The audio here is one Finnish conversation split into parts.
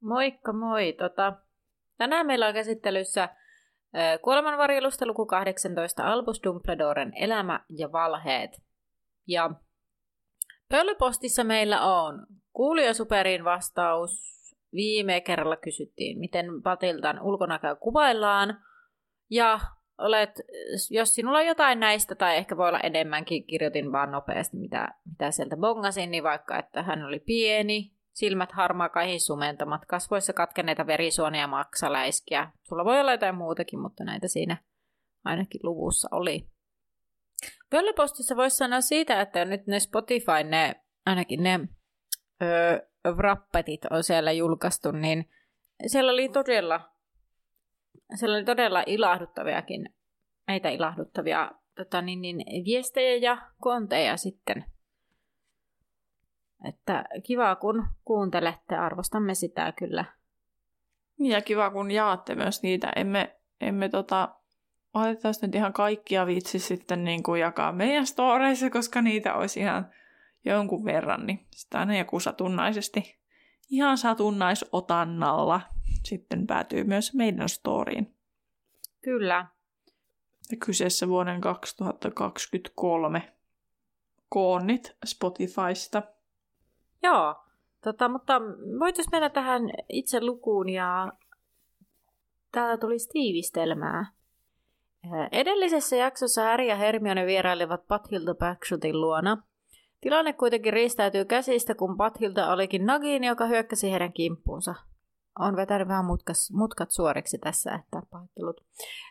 Moikka moi! Tänään meillä on käsittelyssä Kuoleman varjelusta luku 18, Albus Dumbledoren elämä ja valheet. Ja pölypostissa meillä on kuulijasuperin vastaus. Viime kerralla kysyttiin, miten Patildan ulkonäköä kuvaillaan. Ja jos sinulla on jotain näistä, tai ehkä voi olla enemmänkin, kirjoitin vaan nopeasti, mitä sieltä bongasin, niin vaikka, että hän oli pieni, silmät harmaakaihin sumentamat, kasvoissa katkeneita verisuonia ja maksaläiskiä. Sulla voi olla jotain muutakin, mutta näitä siinä ainakin luvussa oli. Pölypostissa voisi sanoa siitä, että nyt ne Spotify, ainakin ne Wrappetit on siellä julkaistu, niin siellä oli todella ilahduttaviakin, meitä ilahduttavia viestejä ja konteja sitten. Että kiva, kun kuuntelette, arvostamme sitä kyllä. Ja kiva, kun jaatte myös niitä. Emme valitettavasti nyt ihan kaikkia viitsi sitten niin kuin jakaa meidän storeissa, koska niitä olisi ihan jonkun verran, niin sitä aina joku satunnaisesti, ihan satunnaisotannalla sitten päätyy myös meidän storyin. Kyllä. Ja kyseessä vuoden 2023 koonnit Spotifysta. Joo, mutta voitaisiin mennä tähän itse lukuun ja täältä tulisi tiivistelmää. Edellisessä jaksossa Harry ja Hermione vierailivat Bathilda Bagshotin luona. Tilanne kuitenkin riistäytyy käsistä, kun Bathilda olikin Nagini, joka hyökkäsi heidän kimppuunsa. On vetänyt vähän mutkat suoriksi tässä, että pahoittelut.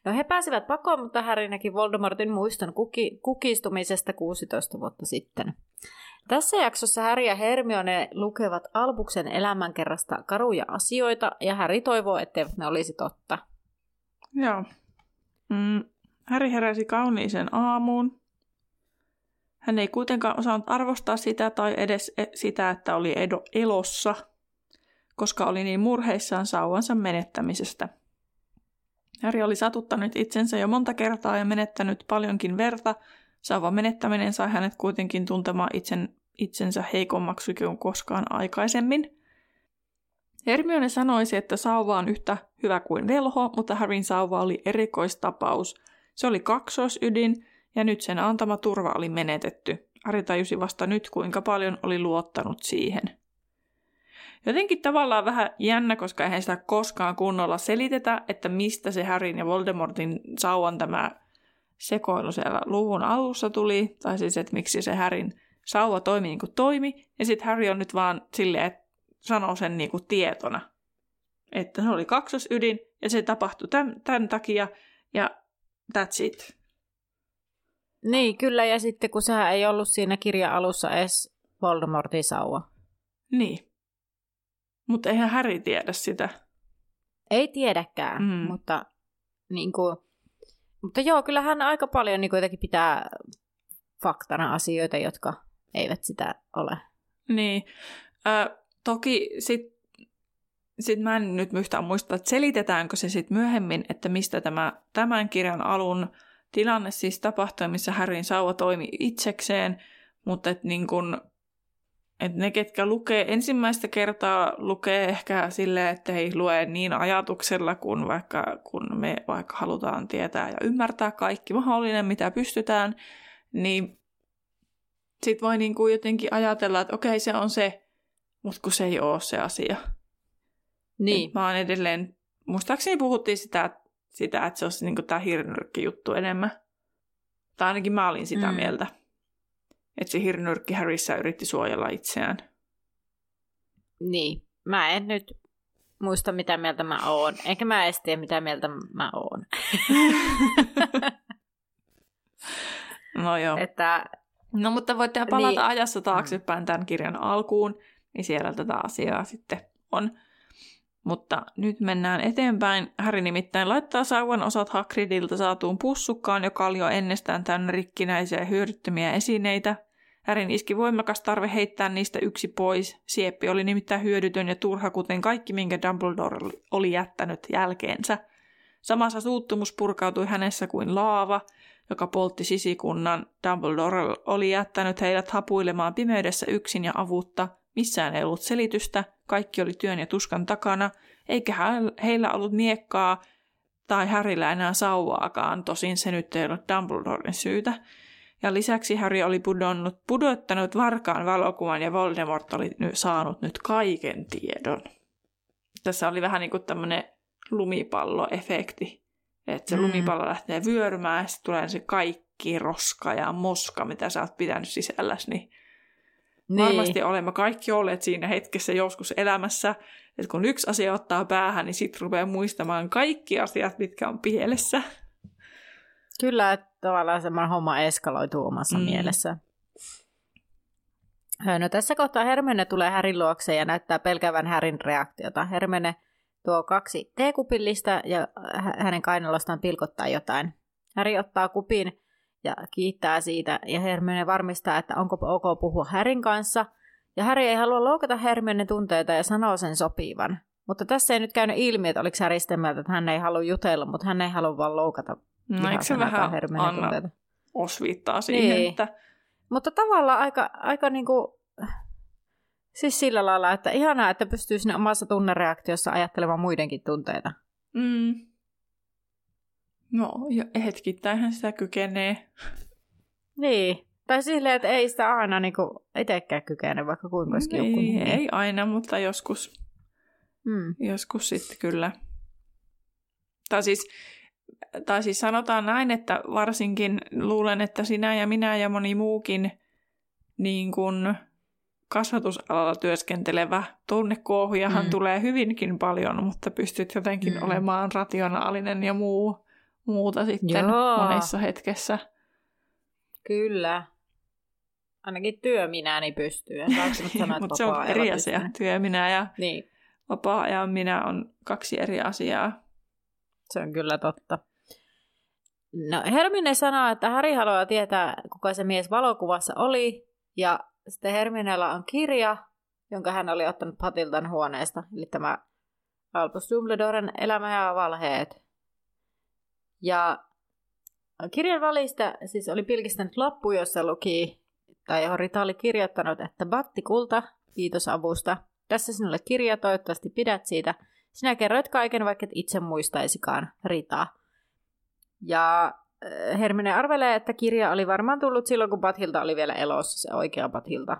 No, he pääsivät pakoon, mutta Harry näki Voldemortin muiston kukistumisesta 16 vuotta sitten. Tässä jaksossa Harry ja Hermione lukevat Albuksen elämänkerrasta karuja asioita, ja Harry toivoo, etteivät ne olisi totta. Joo. Harry heräsi kauniiseen aamuun. Hän ei kuitenkaan osannut arvostaa sitä tai edes sitä, että oli elossa, koska oli niin murheissaan sauvansa menettämisestä. Harry oli satuttanut itsensä jo monta kertaa ja menettänyt paljonkin verta. Sauvan menettäminen sai hänet kuitenkin tuntemaan itsensä heikommaksi kuin koskaan aikaisemmin. Hermione sanoisi, että sauva on yhtä hyvä kuin velho, mutta Harryn sauva oli erikoistapaus. Se oli kaksoisydin. Ja nyt sen antama turva oli menetetty. Harry tajusi vasta nyt, kuinka paljon oli luottanut siihen. Jotenkin tavallaan vähän jännä, koska eihän sitä koskaan kunnolla selitetä, että mistä se Harryn ja Voldemortin sauvan tämä sekoilu siellä luvun alussa tuli. Tai siis, että miksi se Harryn sauva toimi niin kuin toimi. Ja sitten Harry on nyt vaan silleen, että sanoo sen niin kuin tietona. Että se oli kaksosydin ja se tapahtui tämän takia ja that's it. Niin, kyllä, ja sitten kun sehän ei ollut siinä kirjan alussa edes Voldemortin sauva. Niin. Mutta eihän Harry tiedä sitä. Ei tiedäkään, mutta niin kuin, mutta joo, kyllähän aika paljon niin kuitenkin pitää faktana asioita, jotka eivät sitä ole. Niin. Toki sit mä en nyt yhtään muista, että selitetäänkö se sitten myöhemmin, että mistä tämän kirjan alun tilanne siis tapahtui, missä Harryn sauva toimi itsekseen, mutta ne, ketkä lukee ensimmäistä kertaa, lukee ehkä silleen, että ei lue niin ajatuksella, kun me vaikka halutaan tietää ja ymmärtää kaikki mahdollinen, mitä pystytään, niin sit voi jotenkin ajatella, että okei, se on se, mutta kun se ei ole se asia. Niin. Et mä oon edelleen, muistaakseni puhuttiin sitä, että se olisi tämä hirnyrkki-juttu enemmän. Tai ainakin mä olin sitä mieltä. Että se hirnyrkki Harryssä yritti suojella itseään. Niin. Mä en nyt muista, mitä mieltä mä oon. Eikä mä edes tiedä, mitä mieltä mä oon. No joo. Mutta voitte palata ajassa taaksepäin tämän kirjan alkuun. niin siellä tätä asiaa sitten on. Mutta nyt mennään eteenpäin. Harry nimittäin laittaa sauvan osat Hagridilta saatuun pussukkaan, joka oli jo ennestään täynnä rikkinäisiä ja hyödyttömiä esineitä. Harryn iski voimakas tarve heittää niistä yksi pois. Sieppi oli nimittäin hyödytön ja turha, kuten kaikki, minkä Dumbledore oli jättänyt jälkeensä. Samassa suuttumus purkautui hänessä kuin laava, joka poltti sisikunnan. Dumbledore oli jättänyt heidät hapuilemaan pimeydessä yksin ja avutta. Missään ei ollut selitystä, kaikki oli työn ja tuskan takana, eikä heillä ollut miekkaa tai Harryllä enää sauvaakaan, tosin se nyt ei ollut Dumbledoren syytä. Ja lisäksi Harry oli pudottanut Varkaan valokuvan ja Voldemort oli saanut nyt kaiken tiedon. Tässä oli vähän niin kuin tämmöinen lumipalloefekti, että se lumipallo lähtee vyörymään ja sitten tulee se kaikki roska ja moska, mitä sä oot pitänyt sisälläsi, niin. Varmasti olemme kaikki olleet siinä hetkessä joskus elämässä, että kun yksi asia ottaa päähän, niin sitten rupeaa muistamaan kaikki asiat, mitkä on pielessä. Kyllä, että tavallaan semmoinen homma eskaloituu omassa mielessä. No tässä kohtaa Hermione tulee Harryn luokse ja näyttää pelkävän Harryn reaktiota. Hermione tuo 2 teekupillista ja hänen kainalostaan pilkottaa jotain. Harry ottaa kupin ja kiittää siitä, ja Hermione varmistaa, että onko ok puhua Harryn kanssa. Ja Harry ei halua loukata Hermionen tunteita ja sanoo sen sopivan. Mutta tässä ei nyt käynyt ilmi, että oliko Harry sitä mieltä, että hän ei halua jutella, mutta hän ei halua vaan loukata. No eikö se vähän Anna osviittaa siihen, niin. Että... Mutta tavallaan aika niinku... Siis sillä lailla, että ihanaa, että pystyy sinne omassa tunnereaktiossa ajattelemaan muidenkin tunteita. Mm. No, hetkittäinhän sitä kykenee. Niin. Tai silleen, että ei sitä aina niinku itsekään kykene, vaikka kuinka olisi niin, ei aina, mutta joskus. Joskus sitten kyllä. Tai siis sanotaan näin, että varsinkin luulen, että sinä ja minä ja moni muukin niin kun kasvatusalalla työskentelevä tunnekuohujahan tulee hyvinkin paljon, mutta pystyt jotenkin olemaan rationaalinen ja muuta sitten monessa hetkessä. Kyllä. Ainakin työminäni pystyy. Mutta se on eri asia. Työminä ja niin. Vapaa-ajan minä on 2 eri asiaa. Se on kyllä totta. No, Hermione sanoo, että Harry haluaa tietää, kuka se mies valokuvassa oli. Ja sitten Herminellä on kirja, jonka hän oli ottanut Patiltan huoneesta. Eli tämä Albus Dumbledoren elämä ja valheet. Ja kirjan välistä siis oli pilkistänyt lappu, jossa luki, tai johon Rita oli kirjoittanut, että Battikulta, kiitos avusta. Tässä sinulle kirja, toivottavasti pidät siitä. Sinä kerroit kaiken, vaikka et itse muistaisikaan Ritaa. Ja Hermione arvelee, että kirja oli varmaan tullut silloin, kun Bathilda oli vielä elossa, se oikea Bathilda.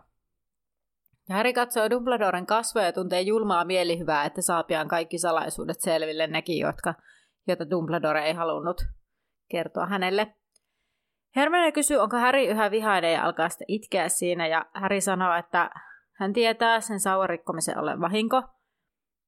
Ja Harry katsoo Dumbledoren kasvoja ja tuntee julmaa mielihyvää, että saa pian kaikki salaisuudet selville nekin, joita Dumbledore ei halunnut kertoa hänelle. Hermione kysyy, onko Harry yhä vihainen ja alkaa sitä itkeä siinä. Ja Harry sanoo, että hän tietää sen sauvan rikkomisen olleen vahinko.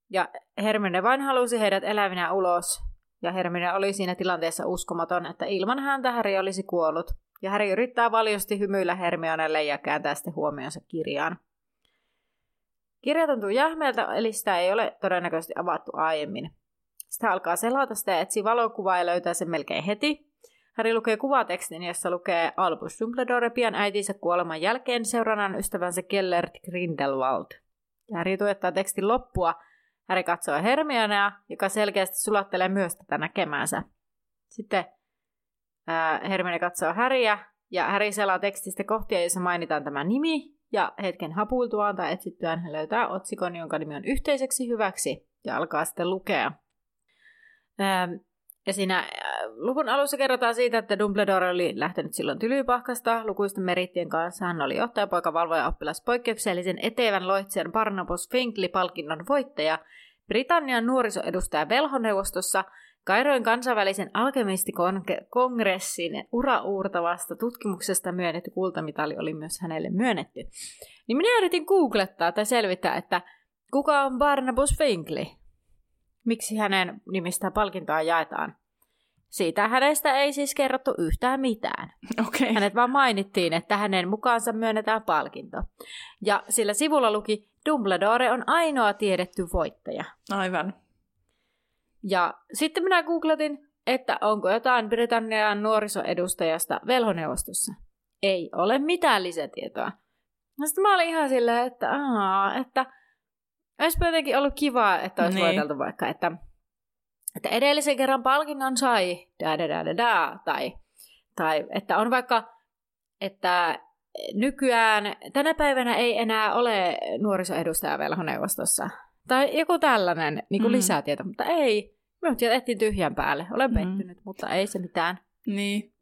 Ja Hermione vain halusi heidät elävinä ulos. Ja Hermione oli siinä tilanteessa uskomaton, että ilman häntä Harry olisi kuollut. Ja Harry yrittää valjosti hymyillä Hermionelle ja kääntää sitten huomionsa kirjaan. Kirja tuntuu jähmeeltä, eli sitä ei ole todennäköisesti avattu aiemmin. Sitä alkaa selata, sitä etsii valokuvaa ja löytää sen melkein heti. Harry lukee kuvatekstin, jossa lukee Albus Dumbledore pian äitinsä kuoleman jälkeen seurannan ystävänsä Gellert Grindelwald. Ja Harry tuettaa tekstin loppua. Harry katsoo Hermionea, joka selkeästi sulattelee myös tätä näkemäänsä. Sitten Hermione katsoo Harryä, ja Harry selaa tekstistä kohtia, jossa mainitaan tämä nimi, ja hetken hapuiltuaan tai etsittyään hän löytää otsikon, jonka nimi on Yhteiseksi hyväksi, ja alkaa sitten lukea. Ja siinä luvun alussa kerrotaan siitä, että Dumbledore oli lähtenyt silloin Tylypahkasta lukuisten merittien kanssa. Hän oli johtajapoika, valvoja, oppilas, poikkeuksellisen etevän loitsijan Barnabus Finkley-palkinnon voittaja, Britannian nuorisoedustaja velhoneuvostossa, Kairoin kansainvälisen alkemistikongressin ura-uurtavasta tutkimuksesta myönnetty kultamitali oli myös hänelle myönnetty. Niin minä yritin googlettaa tai selvittää, että kuka on Barnabus Finkley? Miksi hänen nimistään palkintoa jaetaan. Siitä hänestä ei siis kerrottu yhtään mitään. Okay. Hänet vaan mainittiin, että hänen mukaansa myönnetään palkinto. Ja sillä sivulla luki Dumbledore on ainoa tiedetty voittaja. Aivan. Ja sitten minä googlatin, että onko jotain Britannian nuorisoedustajasta velhoneuvostossa. Ei ole mitään lisätietoa. No sitten mä olin ihan silleen, että olisipä jotenkin ollut kivaa, että olisi voiteltu vaikka, että edellisen kerran palkinnon sai tai että on vaikka, että nykyään, tänä päivänä ei enää ole nuorisoedustaja velhoneuvostossa. Tai joku tällainen niin kuin lisätieto, mutta ei. Minun jätettiin tyhjän päälle. Olen pettynyt, mutta ei se mitään. Niin.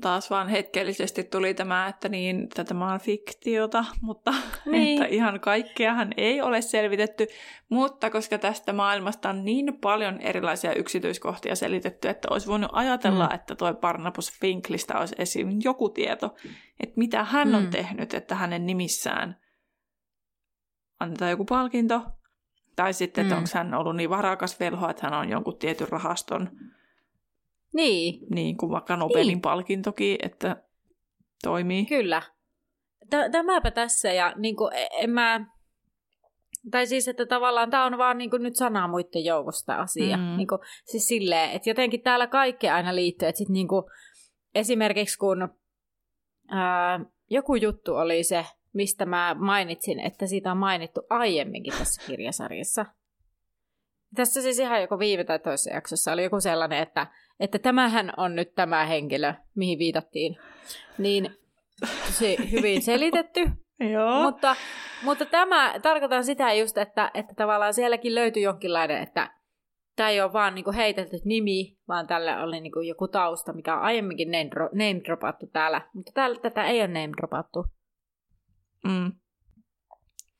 Taas vaan hetkellisesti tuli tämä, että niin, tämä on fiktiota, mutta niin. Että ihan kaikkeahan ei ole selvitetty. Mutta koska tästä maailmasta on niin paljon erilaisia yksityiskohtia selitetty, että olisi voinut ajatella, että tuo Barnabus Finkleystä olisi esim. Joku tieto, että mitä hän on tehnyt, että hänen nimissään annetaan joku palkinto. Tai sitten, että onko hän ollut niin varakas velho, että hän on jonkun tietyn rahaston. Niin. Niin kuin vaikka Nobelin palkintokin, että toimii. Kyllä. Tämäpä tässä ja niin kuin en mä... Tai siis, että tavallaan tämä on vaan niin kuin nyt sanaa muiden joukosta asia. Niin kuin, siis silleen, että jotenkin täällä kaikki aina liittyy. Että sit niin kuin, esimerkiksi kun joku juttu oli se, mistä mä mainitsin, että siitä on mainittu aiemminkin tässä kirjasarjassa. Tässä siis ihan joku viime tai toisessa jaksossa oli joku sellainen, että tämähän on nyt tämä henkilö, mihin viitattiin. Niin se hyvin selitetty. Joo. Mutta tämä tarkoittaa sitä just, että tavallaan sielläkin löytyi jonkinlainen, että tämä ei ole vaan niinku heitetty nimi, vaan tällä oli niinku joku tausta, mikä on aiemminkin name dropattu täällä. Mutta täällä tätä ei ole name dropattu.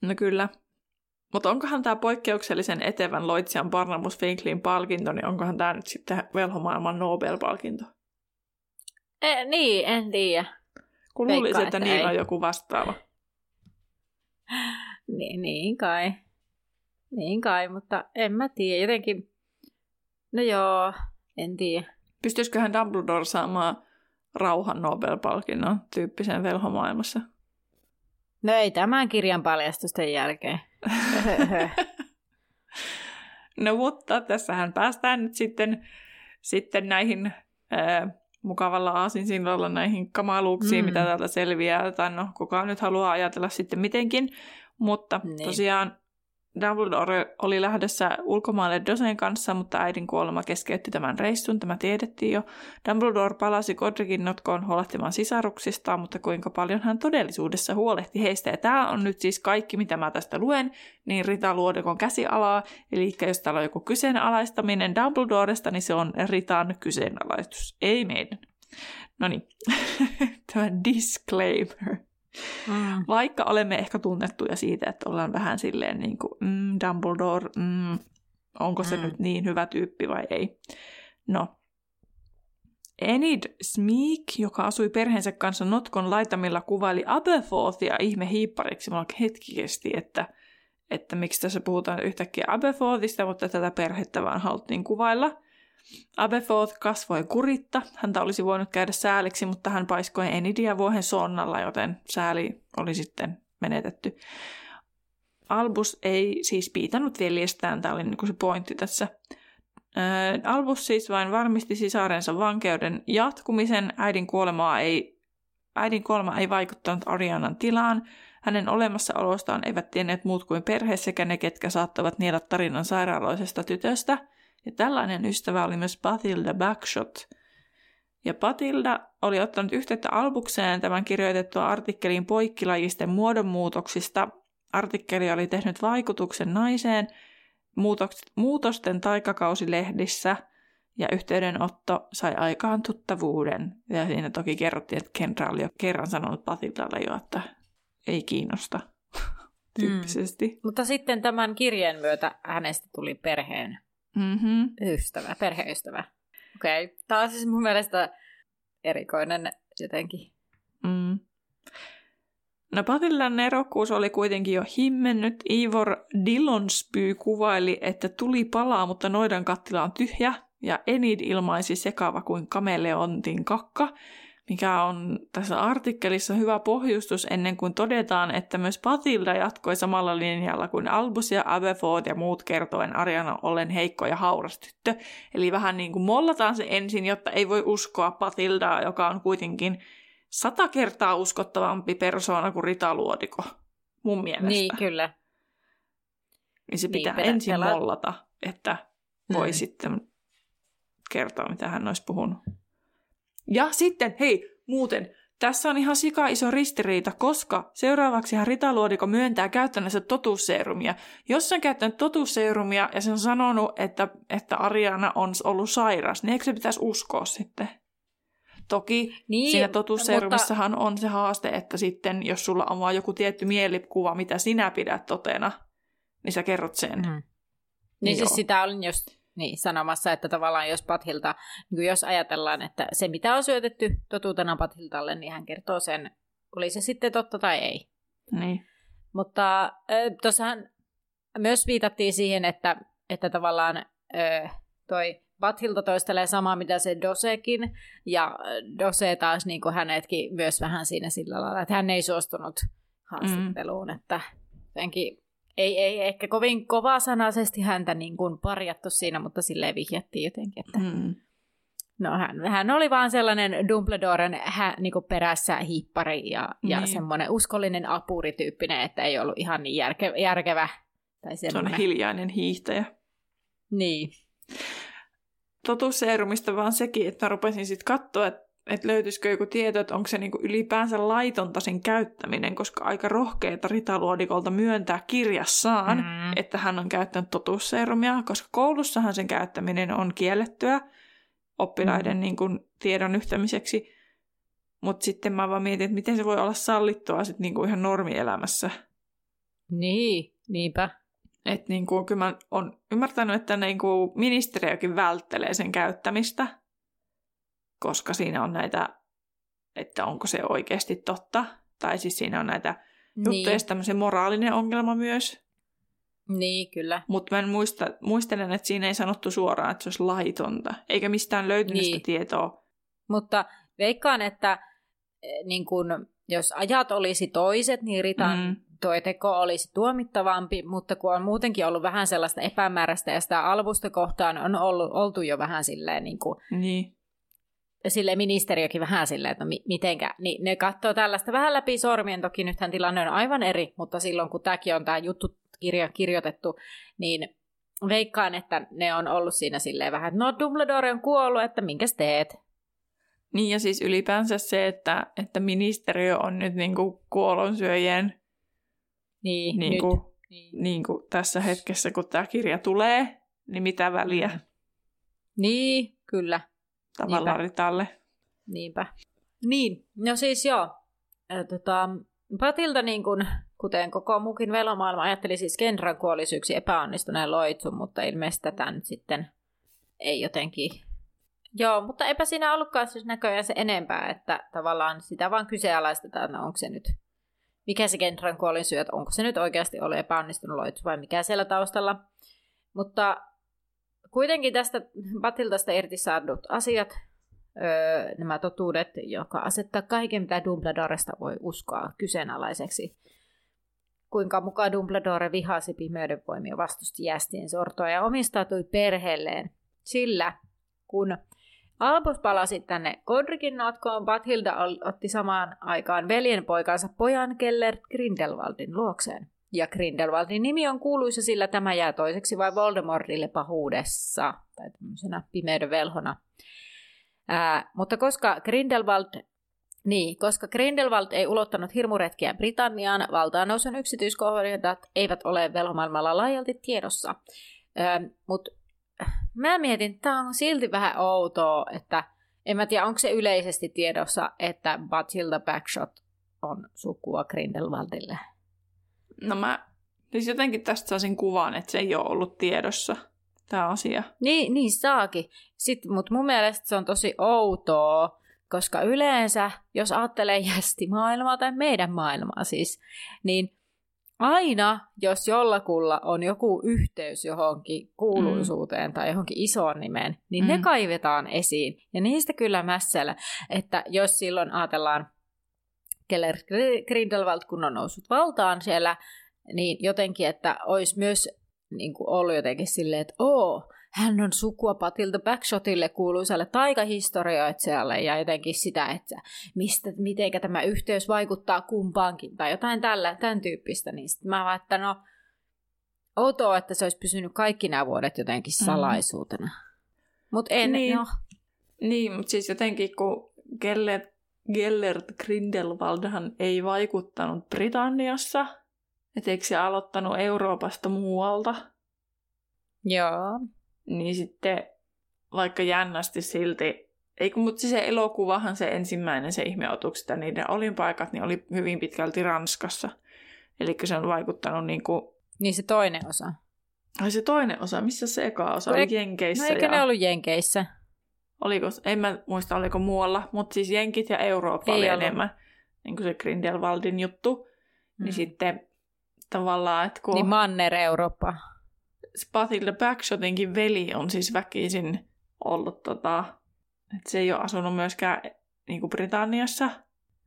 No kyllä. Mutta onkohan tämä poikkeuksellisen etevän loitsijan Barnabus Finkleyn palkinto, niin onkohan tämä nyt sitten velhomaailman Nobel-palkinto? Niin, en tiedä. Kun luulisi, että niillä on joku vastaava. Niin kai, mutta en mä tiedä. Jotenkin, no joo, en tiedä. Pystyisiköhän Dumbledore saamaan rauhan Nobel-palkinnon tyyppisen velhomaailmassa? No ei tämän kirjan paljastusten jälkeen. No mutta tässähän päästään nyt sitten näihin mukavalla aasinsilloilla näihin kamaluuksiin, mitä täältä selviää. Tai no, kukaan nyt haluaa ajatella sitten mitenkin. Mutta tosiaan Dumbledore oli lähdössä ulkomaille Dosen kanssa, mutta äidin kuolema keskeytti tämän reissun. Tämä tiedettiin jo. Dumbledore palasi Godricin notkoon huolehtimaan sisaruksistaan, mutta kuinka paljon hän todellisuudessa huolehti heistä. Ja tämä on nyt siis kaikki, mitä mä tästä luen, niin Rita Luodikon käsialaa. Eli jos täällä on joku kyseenalaistaminen Dumbledoresta, niin se on Ritan kyseenalaistus, ei meidän. Noniin, tämä disclaimer. Vaikka olemme ehkä tunnettuja siitä, että ollaan vähän silleen niin kuin Dumbledore, onko se nyt niin hyvä tyyppi vai ei. No. Enid Smeek, joka asui perheensä kanssa notkon laitamilla, kuvaili Aberforthia ihmehiippariksi. Mulla hetki kesti, että miksi tässä puhutaan yhtäkkiä Aberforthista, mutta tätä perhettä vaan haluttiin kuvailla. Aberforth kasvoi kuritta. Häntä olisi voinut käydä sääliksi, mutta hän paiskoi Enidiä vuohen sonnalla, joten sääli oli sitten menetetty. Albus ei siis piitannut veljestään. Tämä oli niin kuin se pointti tässä. Albus siis vain varmisti sisarensa vankeuden jatkumisen. Äidin kuolema ei vaikuttanut Arianan tilaan. Hänen olemassaolostaan eivät tienneet muut kuin perhe sekä ne, ketkä saattavat niellä tarinan sairaaloisesta tytöstä. Ja tällainen ystävä oli myös Bathilda Bagshot. Ja Bathilda oli ottanut yhteyttä Albukseen tämän kirjoitettua artikkelin poikkilajisten muodonmuutoksista. Artikkeli oli tehnyt vaikutuksen naiseen muutosten taikakausilehdissä ja yhteydenotto sai aikaan tuttavuuden. Ja siinä toki kerrottiin, että Kendra oli jo kerran sanonut Bathildalle jo, että ei kiinnosta tyyppisesti. Mutta sitten tämän kirjeen myötä hänestä tuli perheen. Ystävä, perheystävä. Okei. Tämä on siis mun mielestä erikoinen jotenkin. No Bathildan nerokkuus oli kuitenkin jo himmennyt. Ivor Dillonsby kuvaili, että tuli palaa, mutta noidan kattila on tyhjä. Ja Enid ilmaisi sekava kuin kameleontin kakka. mikä on tässä artikkelissa hyvä pohjustus ennen kuin todetaan, että myös Bathilda jatkoi samalla linjalla kuin Albus ja Aberforth ja muut kertoen Ariana ollen heikko ja hauras tyttö. Eli vähän niin kuin mollataan se ensin, jotta ei voi uskoa Bathildaa, joka on kuitenkin 100 kertaa uskottavampi persoona kuin Rita Luodikko, mun mielestä. Niin, kyllä. Niin se pitää niin, ensin mollata, että voi sitten kertoa, mitä hän olisi puhunut. Ja sitten, hei, muuten, tässä on ihan sika iso ristiriita, koska seuraavaksihan Rita Luodikko myöntää käyttäneensä totuusseerumia. Jos on käyttänyt totuusseerumia ja sen sanonut, että Ariana on ollut sairas, niin eikö se pitäisi uskoa sitten? Toki niin, siinä totuusseerumissahan mutta on se haaste, että sitten jos sulla on vaan joku tietty mielikuva, mitä sinä pidät totena, niin sä kerrot sen. Mm. Niin siis sitä olin just sanomassa, että tavallaan jos Bathilda, niin jos ajatellaan, että se mitä on syötetty totuutena Bathildalle, niin hän kertoo sen, oli se sitten totta tai ei. Niin. Mutta tuossahan myös viitattiin siihen, että tavallaan toi Bathilda toistelee samaa, mitä se Dosekin, ja Dose taas niin kuin hänetkin myös vähän siinä sillä lailla, että hän ei suostunut haastatteluun, että jotenkin ei ehkä kovin kovasanaisesti häntä niin kuin parjattu siinä, mutta silleen vihjattiin jotenkin, että no hän oli vaan sellainen Dumbledoren niin kuin perässä hiippari ja semmoinen uskollinen apurityyppinen, että ei ollut ihan niin järkevä. Tai semmoinen. Se on hiljainen hiihtäjä. Niin. Totuusseerumista vaan sekin, että rupesin sitten katsoa, että löytyisikö joku tieto, että onko se niinku ylipäänsä laitonta sen käyttäminen, koska aika rohkeeta Rita Luodikolta myöntää kirjassaan, että hän on käyttänyt totuusseerumia, koska koulussahan sen käyttäminen on kiellettyä oppilaiden niinku tiedon yhtämiseksi. Mutta sitten mä vaan mietin, että miten se voi olla sallittua sit niinku ihan normielämässä. Niin, niinpä. Että niinku, kyllä mä oon ymmärtänyt, että niinku ministeriökin välttelee sen käyttämistä, koska siinä on näitä, että onko se oikeasti totta. Tai siis siinä on näitä juttuja, tämmöisen moraalinen ongelma myös. Niin, kyllä. Mutta mä en muistelen, että siinä ei sanottu suoraan, että se olisi laitonta. Eikä mistään löytynyt sitä tietoa. Mutta veikkaan, että niin kun, jos ajat olisi toiset, niin Ritan toi teko olisi tuomittavampi, mutta kun on muutenkin ollut vähän sellaista epämääräistä ja sitä Albusta kohtaan on oltu jo vähän silleen niin kuin silleen ministeriökin vähän silleen, että mitenkä, niin ne katsoo tällaista vähän läpi sormien, toki nythän tilanne on aivan eri, mutta silloin kun tämäkin on tämä juttu kirjoitettu, niin veikkaan, että ne on ollut siinä silleen vähän, että no Dumbledore on kuollut, että minkäs teet? Niin ja siis ylipäänsä se, että ministeriö on nyt niinku kuolonsyöjien niinku tässä hetkessä, kun tämä kirja tulee, niin mitä väliä? Niin, kyllä. Tavallaan Ritalle. Niinpä. Niin, no siis joo. Bathilda, niin kun, kuten koko muukin velomaailma, ajatteli siis Kendran kuolisi yksi epäonnistuneen loitsu, mutta ilmeisesti tätä nyt sitten ei jotenkin. Joo, mutta eipä siinä ollutkaan siis näköjään se enempää, että tavallaan sitä vaan kyseenalaistetaan, no onko se nyt, mikä se Kendran kuolinsyy, että onko se nyt oikeasti ollut epäonnistunut loitsu vai mikä siellä taustalla. Mutta kuitenkin tästä Bathildasta irti saadut asiat, nämä totuudet, joka asettaa kaiken, mitä Dumbledoresta voi uskoa kyseenalaiseksi. Kuinka mukaan Dumbledore vihasi pimeyden voimia, vastusti jästien sortoa ja omistautui perheelleen. Sillä kun Albus palasi tänne Godricin notkoon, Bathilda otti samaan aikaan veljenpoikansa pojan Gellert Grindelwaldin luokseen. Ja Grindelwaldin nimi on kuuluisa, sillä tämä jää toiseksi vain Voldemortille pahuudessa, tai tämmöisenä pimeyden velhona. Mutta koska Grindelwald ei ulottanut hirmuretkiä Britanniaan, valtaannousun yksityiskohdat eivät ole velhomaailmalla laajalti tiedossa. Mutta mä mietin, että tämä on silti vähän outoa, että en mä tiedä, onko se yleisesti tiedossa, että Bathilda Bagshot on sukua Grindelwaldille. No mä siis jotenkin tästä saisin kuvan, että se ei ole ollut tiedossa, tämä asia. Niin saakin. Mutta mun mielestä se on tosi outoa, koska yleensä, jos ajattelee jästimaailmaa tai meidän maailmaa siis, niin aina, jos jollakulla on joku yhteys johonkin kuuluisuuteen tai johonkin isoon nimeen, niin ne kaivetaan esiin. Ja niistä kyllä mässällä, että jos silloin ajatellaan Gellert Grindelwald, kun on noussut valtaan siellä, niin jotenkin, että olisi myös niin kuin ollut jotenkin silleen, että hän on sukua Bathilda Bagshotille, kuuluisalle taikahistorioitsijalle, ja jotenkin sitä, että mitenkä tämä yhteys vaikuttaa kumpaankin, tai jotain tämän tyyppistä. Niin sitten mä vaan, että no, outoa, että se olisi pysynyt kaikki nämä vuodet jotenkin salaisuutena. Mutta en, niin, no. Niin, mutta siis jotenkin, kun Gellert Grindelwaldhan ei vaikuttanut Britanniassa, et eikö se aloittanut Euroopasta muualta? Joo. Niin sitten vaikka jännästi silti, mutta siis se elokuvahan se ensimmäinen, se ihmeotukset ja niiden olinpaikat, niin oli hyvin pitkälti Ranskassa. Eli se on vaikuttanut niinku... Niin se toinen osa. Ai se toinen osa, missä se eka osa oli? Jenkeissä. No eikä ne ollut Jenkeissä. Oliko, en mä muista oliko muualla, mutta siis Jenkit ja Eurooppa ei oli ollut enemmän niin kuin se Grindelwaldin juttu. Niin sitten tavallaan, että kun... Niin Manner-Eurooppa. Bathilda Bagshotinkin veli on siis väkisin ollut, että se ei ole asunut myöskään niinku Britanniassa.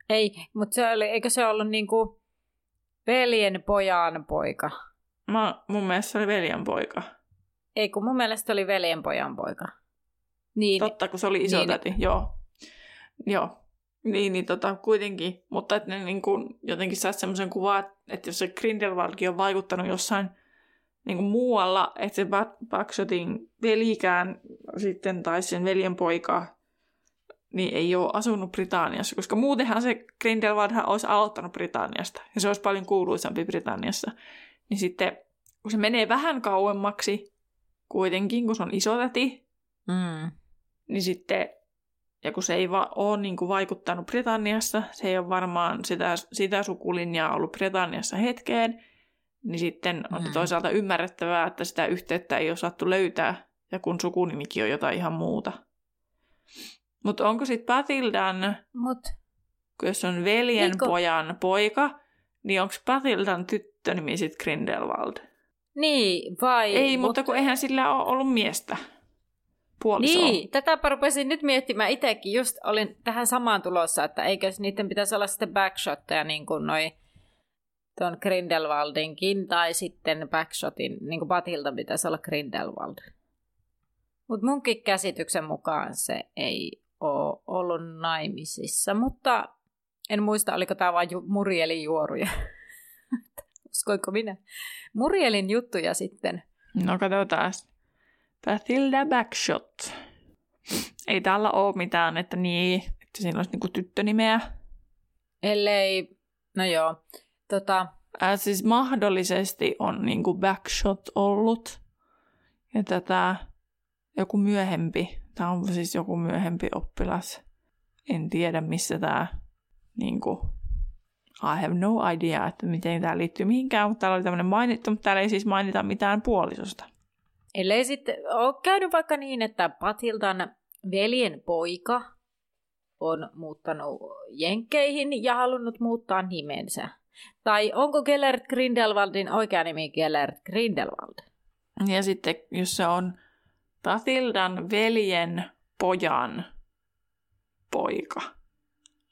Ei, mutta se oli, eikö se ollut niinku veljen pojan poika? Mun mielestä se oli veljen poika. Ei, kun mun mielestä oli veljen pojan poika. Niin, totta, kun se oli isotäti, niin, joo. Joo. Niin kuitenkin, mutta että ne niin kuin jotenkin saa semmoisen kuvan, että jos se Grindelwaldkin on vaikuttanut jossain niin kuin muualla, että se Bagshotin velikään sitten, tai sen veljen poika, niin ei ole asunut Britanniassa, koska muutenhan se Grindelwaldhan olisi aloittanut Britanniasta, ja se olisi paljon kuuluisampi Britanniassa. Niin sitten, kun se menee vähän kauemmaksi kuitenkin, kun se on isotäti, niin sitten, ja kun se ei ole niin kuin vaikuttanut Britanniassa, se ei ole varmaan sitä sukulinjaa ollut Britanniassa hetkeen, niin sitten on toisaalta ymmärrettävää, että sitä yhteyttä ei ole saattu löytää, ja kun sukunimikin on jotain ihan muuta. Mutta onko sitten Bathildan, jos on veljen pojan poika, niin onko Bathildan tyttönimi sitten Grindelwald? Niin, vai... Ei, mutta kun eihän sillä ole ollut miestä. Puoliso. Niin, tätäpä rupesin nyt miettimään itsekin. Just olin tähän samaan tulossa, että eikö niiden pitäisi olla sitten Bagshotteja, niin kuin noi tuon Grindelwaldinkin, tai sitten Bagshotin, niin kuin Bathildan pitäisi olla Grindelwald. Mutta munkin käsityksen mukaan se ei ole ollut naimisissa, mutta en muista, oliko tämä vain Murielin juoruja. Uskoinko minä? Murielin juttuja sitten. No katsotaan. Bathilda Bagshot. Ei täällä ole mitään, että niin, että siinä olisi niinku tyttönimeä. Ellei, no joo. Siis mahdollisesti on niinku Bagshot ollut. Ja tätä joku myöhempi. Tämä on siis joku myöhempi oppilas. En tiedä, missä tämä niinku... I have no idea, että miten tämä liittyy mihinkään. Mutta täällä oli tämmöinen mainittu, mutta täällä ei siis mainita mitään puolisosta. Ellei sitten ole käynyt vaikka niin, että Bathildan veljen poika on muuttanut Jenkkeihin ja halunnut muuttaa nimensä. Tai onko Gellert Grindelwaldin oikea nimi Gellert Grindelwald? Ja sitten jos se on Bathildan veljen pojan poika,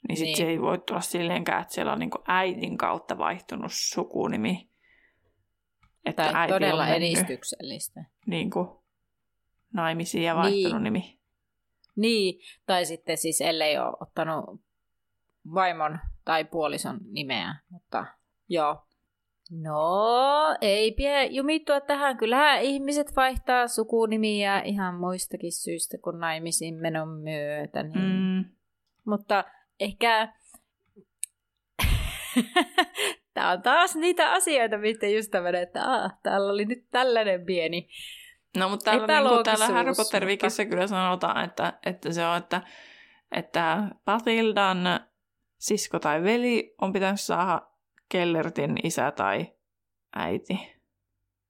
niin sitten se ei voi tulla silleenkään, että siellä on niin kuin äitin kautta vaihtunut sukunimi. Että tai todella edistyksellistä. Niin kuin naimisiin ja vaihtunut nimi. Niin, tai sitten siis ellei ole ottanut vaimon tai puolison nimeä, mutta joo. No, ei pidä jumittua tähän. Kyllähän ihmiset vaihtaa sukunimiä ihan muistakin syistä kuin naimisiin menon myötä. Niin. Mutta ehkä... Tämä on taas niitä asioita, miten just tämmöinen, että täällä oli nyt tällainen pieni. No, mutta täällä Harry Potter-vikissä kyllä sanotaan, että se on, että Bathildan sisko tai veli on pitänyt saada Gellertin isä tai äiti.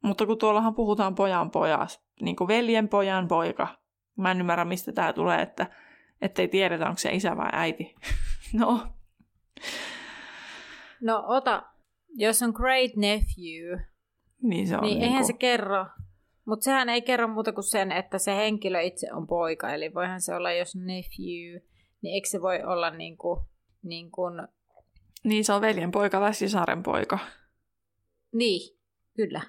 Mutta kun tuollahan puhutaan pojan pojas, niin kuin veljen pojan poika. Mä en ymmärrä, mistä tää tulee, että ei tiedetä, onko se isä vai äiti. No. No, ota jos on great nephew, niin, se on niin eihän se kerro. Mutta sehän ei kerro muuta kuin sen, että se henkilö itse on poika. Eli voihan se olla, jos nephew, niin eikö se voi olla niin kuin... Niin, se on veljen poika tai sisaren poika. Niin, kyllä.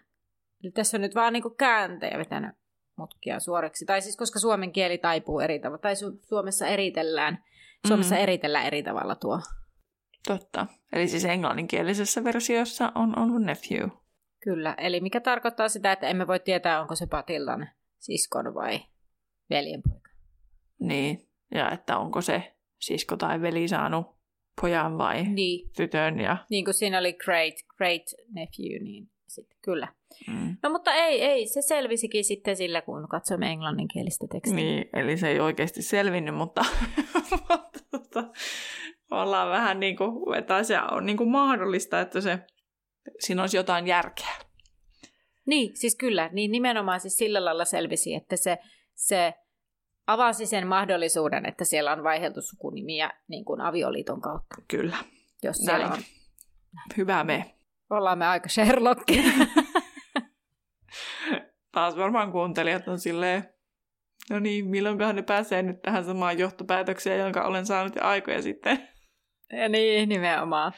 Eli tässä on nyt vaan niin kuin kääntäjä vetänyt mutkia suoriksi. Tai siis, koska suomen kieli taipuu eri tavalla. Tai Suomessa eritellään eri tavalla tuo. Totta. Eli siis englanninkielisessä versiossa on ollut nephew. Kyllä, eli mikä tarkoittaa sitä, että emme voi tietää, onko se Patildan siskon vai veljenpoika. Niin, ja että onko se sisko tai veli saanut pojan vai niin. tytön. Ja... Niin kuin siinä oli great nephew, niin sitten kyllä. Mm. No mutta ei, se selvisikin sitten sillä, kun katsomme englanninkielistä tekstiä. Niin, eli se ei oikeasti selvinnyt, mutta... ollaan vähän niin kuin, että asia on niin kuin mahdollista, että se... Siinä olisi jotain järkeä. Niin, siis kyllä. Niin nimenomaan siis sillä lailla selvisi, että se avasi sen mahdollisuuden, että siellä on vaihdeltu sukunimiä niin kuin avioliiton kautta. Kyllä. Jos siellä on. Hyvä me. Ollaan me aika Sherlockia. Taas varmaan kuuntelijat on silleen, no niin, milloinkohan ne pääsee nyt tähän samaan johtopäätökseen, jonka olen saanut aikoja sitten. Ja niin, nimenomaan.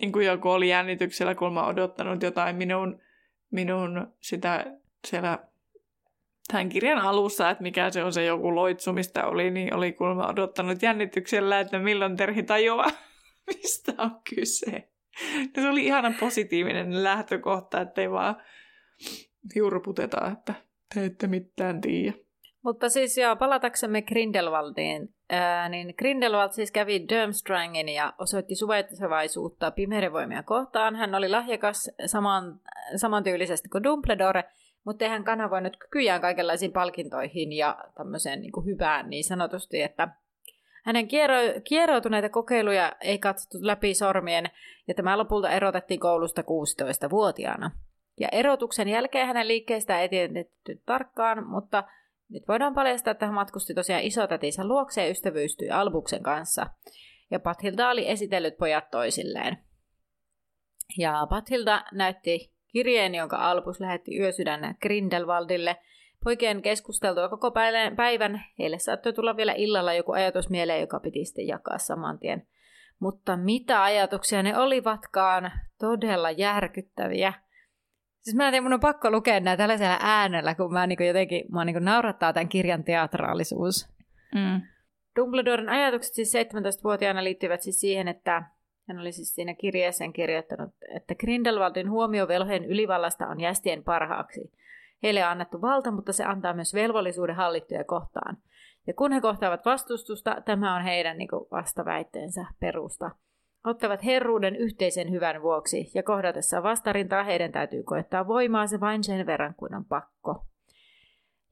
Niin kuin joku oli jännityksellä, kun mä odottanut jotain minun sitä siellä tämän kirjan alussa, että mikä se on se joku loitsu, mistä oli, niin oli kun mä odottanut jännityksellä, että milloin Terhi tajuaa, mistä on kyse. Ja se oli ihana positiivinen lähtökohta, ettei vaan juurruputeta, että te ette mitään tiedä. Mutta siis joo, palataksemme Grindelwaldiin, niin Grindelwald siis kävi Durmstrangin ja osoitti suvaitsevaisuutta pimeydenvoimia kohtaan. Hän oli lahjakas samantyylisesti kuin Dumbledore, mutta ei hän kanavoinut kykyjään kaikenlaisiin palkintoihin ja tämmöiseen niin kuin hyvään niin sanotusti, että hänen kieroutuneita kokeiluja ei katsottu läpi sormien ja tämä lopulta erotettiin koulusta 16-vuotiaana. Ja erotuksen jälkeen hänen liikkeestään ei tiedetty tarkkaan, mutta... Nyt voidaan paljastaa, että hän matkusti tosiaan isotätinsä luokse ja ystävyystyi Albuksen kanssa. Ja Bathilda oli esitellyt pojat toisilleen. Ja Bathilda näytti kirjeen, jonka Albus lähetti yösydännä Grindelwaldille. Poikien keskusteltua koko päivän. Heille saattoi tulla vielä illalla joku ajatus mieleen, joka piti sitten jakaa saman tien. Mutta mitä ajatuksia ne olivatkaan? Todella järkyttäviä. Siis mä en tiedä, mun on pakko lukea nämä tällaisella äänellä, kun mä niin jotenkin, mä niin naurattaa tämän kirjan teatraalisuus. Mm. Dumbledoren ajatukset siis 17-vuotiaana liittyvät siis siihen, että hän oli siis siinä kirjeessään kirjoittanut, että Grindelwaldin huomio velhojen ylivallasta on jästien parhaaksi. Heille on annettu valta, mutta se antaa myös velvollisuuden hallittuja kohtaan. Ja kun he kohtaavat vastustusta, tämä on heidän niin vastaväitteensä perusta. Ottavat herruuden yhteisen hyvän vuoksi, ja kohdatessaan vastarintaa heidän täytyy koettaa voimaa se vain sen verran, kuin on pakko.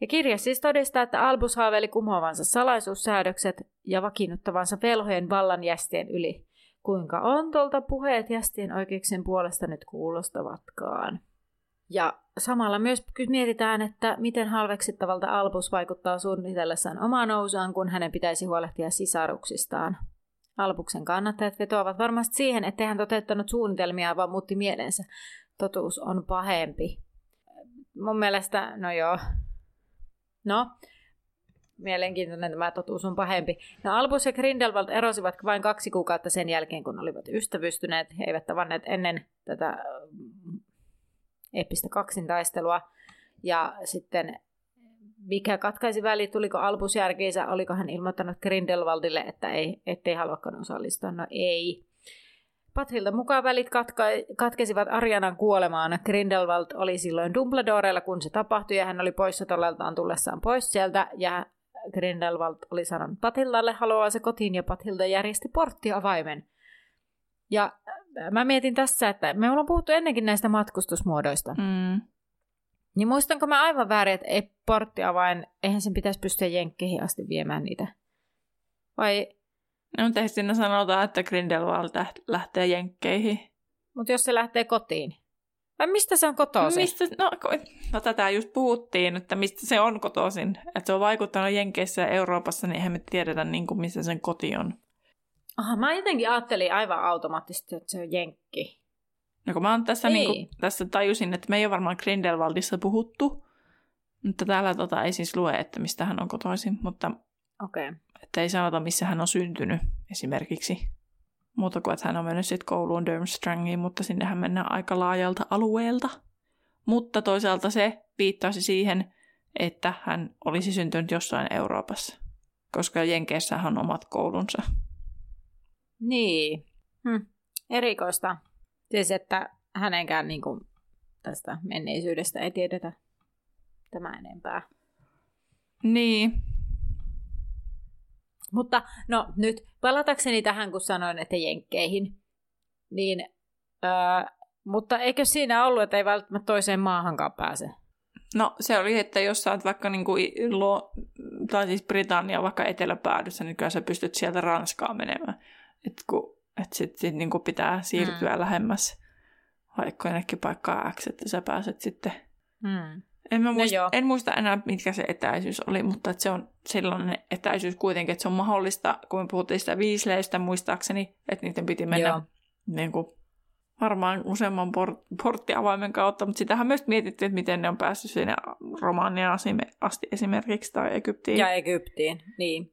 Ja kirja siis todistaa, että Albus haaveili kumoavansa salaisuussäädökset ja vakiinnuttavansa velhojen vallan jästien yli. Kuinka ontolta puheet jästien oikeuksien puolesta nyt kuulostavatkaan. Ja samalla myös mietitään, että miten halveksittavalta Albus vaikuttaa suunnitellessaan omaa nousuaan, kun hänen pitäisi huolehtia sisaruksistaan. Albuksen kannattajat vetoavat varmasti siihen, ettei hän toteuttanut suunnitelmia, vaan muutti mielensä. Totuus on pahempi. Mun mielestä, no joo. No, mielenkiintoinen tämä totuus on pahempi. No, Albus ja Grindelwald erosivat vain 2 kuukautta sen jälkeen, kun olivat ystävystyneet. He eivät tavanneet ennen tätä eeppistä kaksintaistelua. Ja sitten... Mikä katkaisi väliin? Tuliko Albus järkiinsä? Oliko hän ilmoittanut Grindelwaldille, että ettei haluakaan osallistua? No ei. Bathilda mukaan välit katkesivat Arianan kuolemaan. Grindelwald oli silloin Dumbledorella, kun se tapahtui, ja hän oli poissa todeltaan tullessaan pois sieltä. Ja Grindelwald oli sanonut Bathildalle, haluaa se kotiin, ja Bathilda järjesti porttiavaimen. Ja mä mietin tässä, että me ollaan puhuttu ennenkin näistä matkustusmuodoista. Mm. Niin muistanko mä aivan väärin, että ei porttiavain, eihän sen pitäisi pystyä jenkkeihin asti viemään niitä? Vai? No, mutta siinä sanotaan, että Grindelwald lähtee jenkkeihin. Mutta jos se lähtee kotiin? Vai mistä se on kotoisin? No, tätä just puhuttiin, että mistä se on kotoisin. Että se on vaikuttanut Jenkeissä ja Euroopassa, niin eihän me tiedetä, niin kuin, missä sen koti on. Aha, mä jotenkin ajattelin aivan automaattisesti, että se on jenkki. No kun mä oon tässä, tässä tajusin, että me ei ole varmaan Grindelwaldissa puhuttu, mutta täällä ei siis lue, että mistä hän on kotoisin, mutta okay. Että ei sanota, missä hän on syntynyt esimerkiksi. Muuta kuin, että hän on mennyt sitten kouluun Durmstrangiin, mutta sinnehän mennään aika laajalta alueelta. Mutta toisaalta se viittasi siihen, että hän olisi syntynyt jossain Euroopassa, koska Jenkeissä on omat koulunsa. Niin. Erikoista. Siis, että hänenkään niin kuin, tästä menneisyydestä ei tiedetä tämä enempää. Niin. Mutta no nyt palatakseni tähän, kun sanoin, että jenkkeihin, niin, mutta eikö siinä ollut, että ei välttämättä toiseen maahankaan pääse? No se oli, että jos sä oot vaikka niin kuin tai siis Britannia vaikka eteläpäädyssä, niin kyllä sä pystyt sieltä Ranskaan menemään, että sitten niin kuin pitää siirtyä lähemmäs vaikka jonnekin paikkaa X, että sä pääset sitten. Mm. En muista enää, mitkä se etäisyys oli, mutta että se on sellainen etäisyys kuitenkin, että se on mahdollista, kun me puhuttiin sitä viisleistä muistaakseni, että niiden piti mennä niin kuin, varmaan useamman porttiavaimen kautta, mutta sitähän myös mietittiin, että miten ne on päässyt sinne Romaniaan asti esimerkiksi tai Egyptiin. Ja Egyptiin, niin.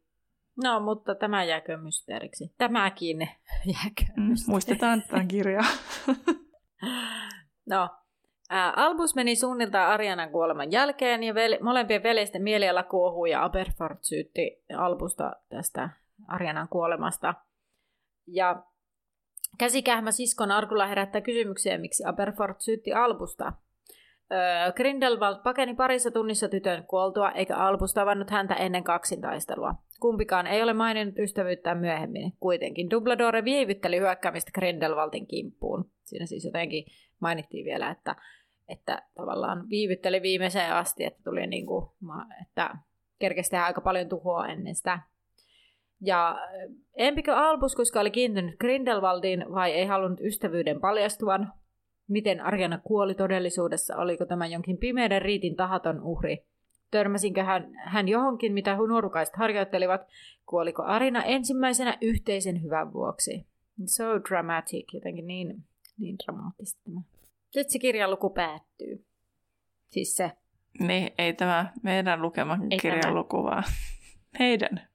No, mutta tämä jääkö mysteeriksi. Tämäkin jääkö mysteeriksi. Muistetaan tämän kirjaa. No. Albus meni suunniltaan Arianan kuoleman jälkeen, ja molempien veljesten mieliala kuohui, ja Aberforth syytti Albusta tästä Arianan kuolemasta. Ja käsikähmä siskon arkulla herättää kysymyksiä, miksi Aberforth syytti Albusta. Grindelwald pakeni parissa tunnissa tytön kuoltua, eikä Albus tavannut häntä ennen kaksintaistelua. Kumpikaan ei ole maininnut ystävyyttään myöhemmin. Kuitenkin Dumbledore viivytteli hyökkäämistä Grindelwaldin kimppuun. Siinä siis jotenkin mainittiin vielä, että tavallaan viivytteli viimeiseen asti, että tuli niin kuin, että kerkesi tehdä aika paljon tuhoa ennen sitä. Ja empikö Albus, koska oli kiintynyt Grindelwaldiin vai ei halunnut ystävyyden paljastuvan? Miten Ariana kuoli todellisuudessa? Oliko tämä jonkin pimeiden riitin tahaton uhri? Törmäsinkö hän johonkin, mitä nuorukaiset harjoittelivat? Kuoliko Ariana ensimmäisenä yhteisen hyvän vuoksi? So dramatic, jotenkin niin dramaattista tämä. Nyt se kirjaluku päättyy. Siis se. Niin, ei tämä meidän lukema kirjaluku, vaan heidän.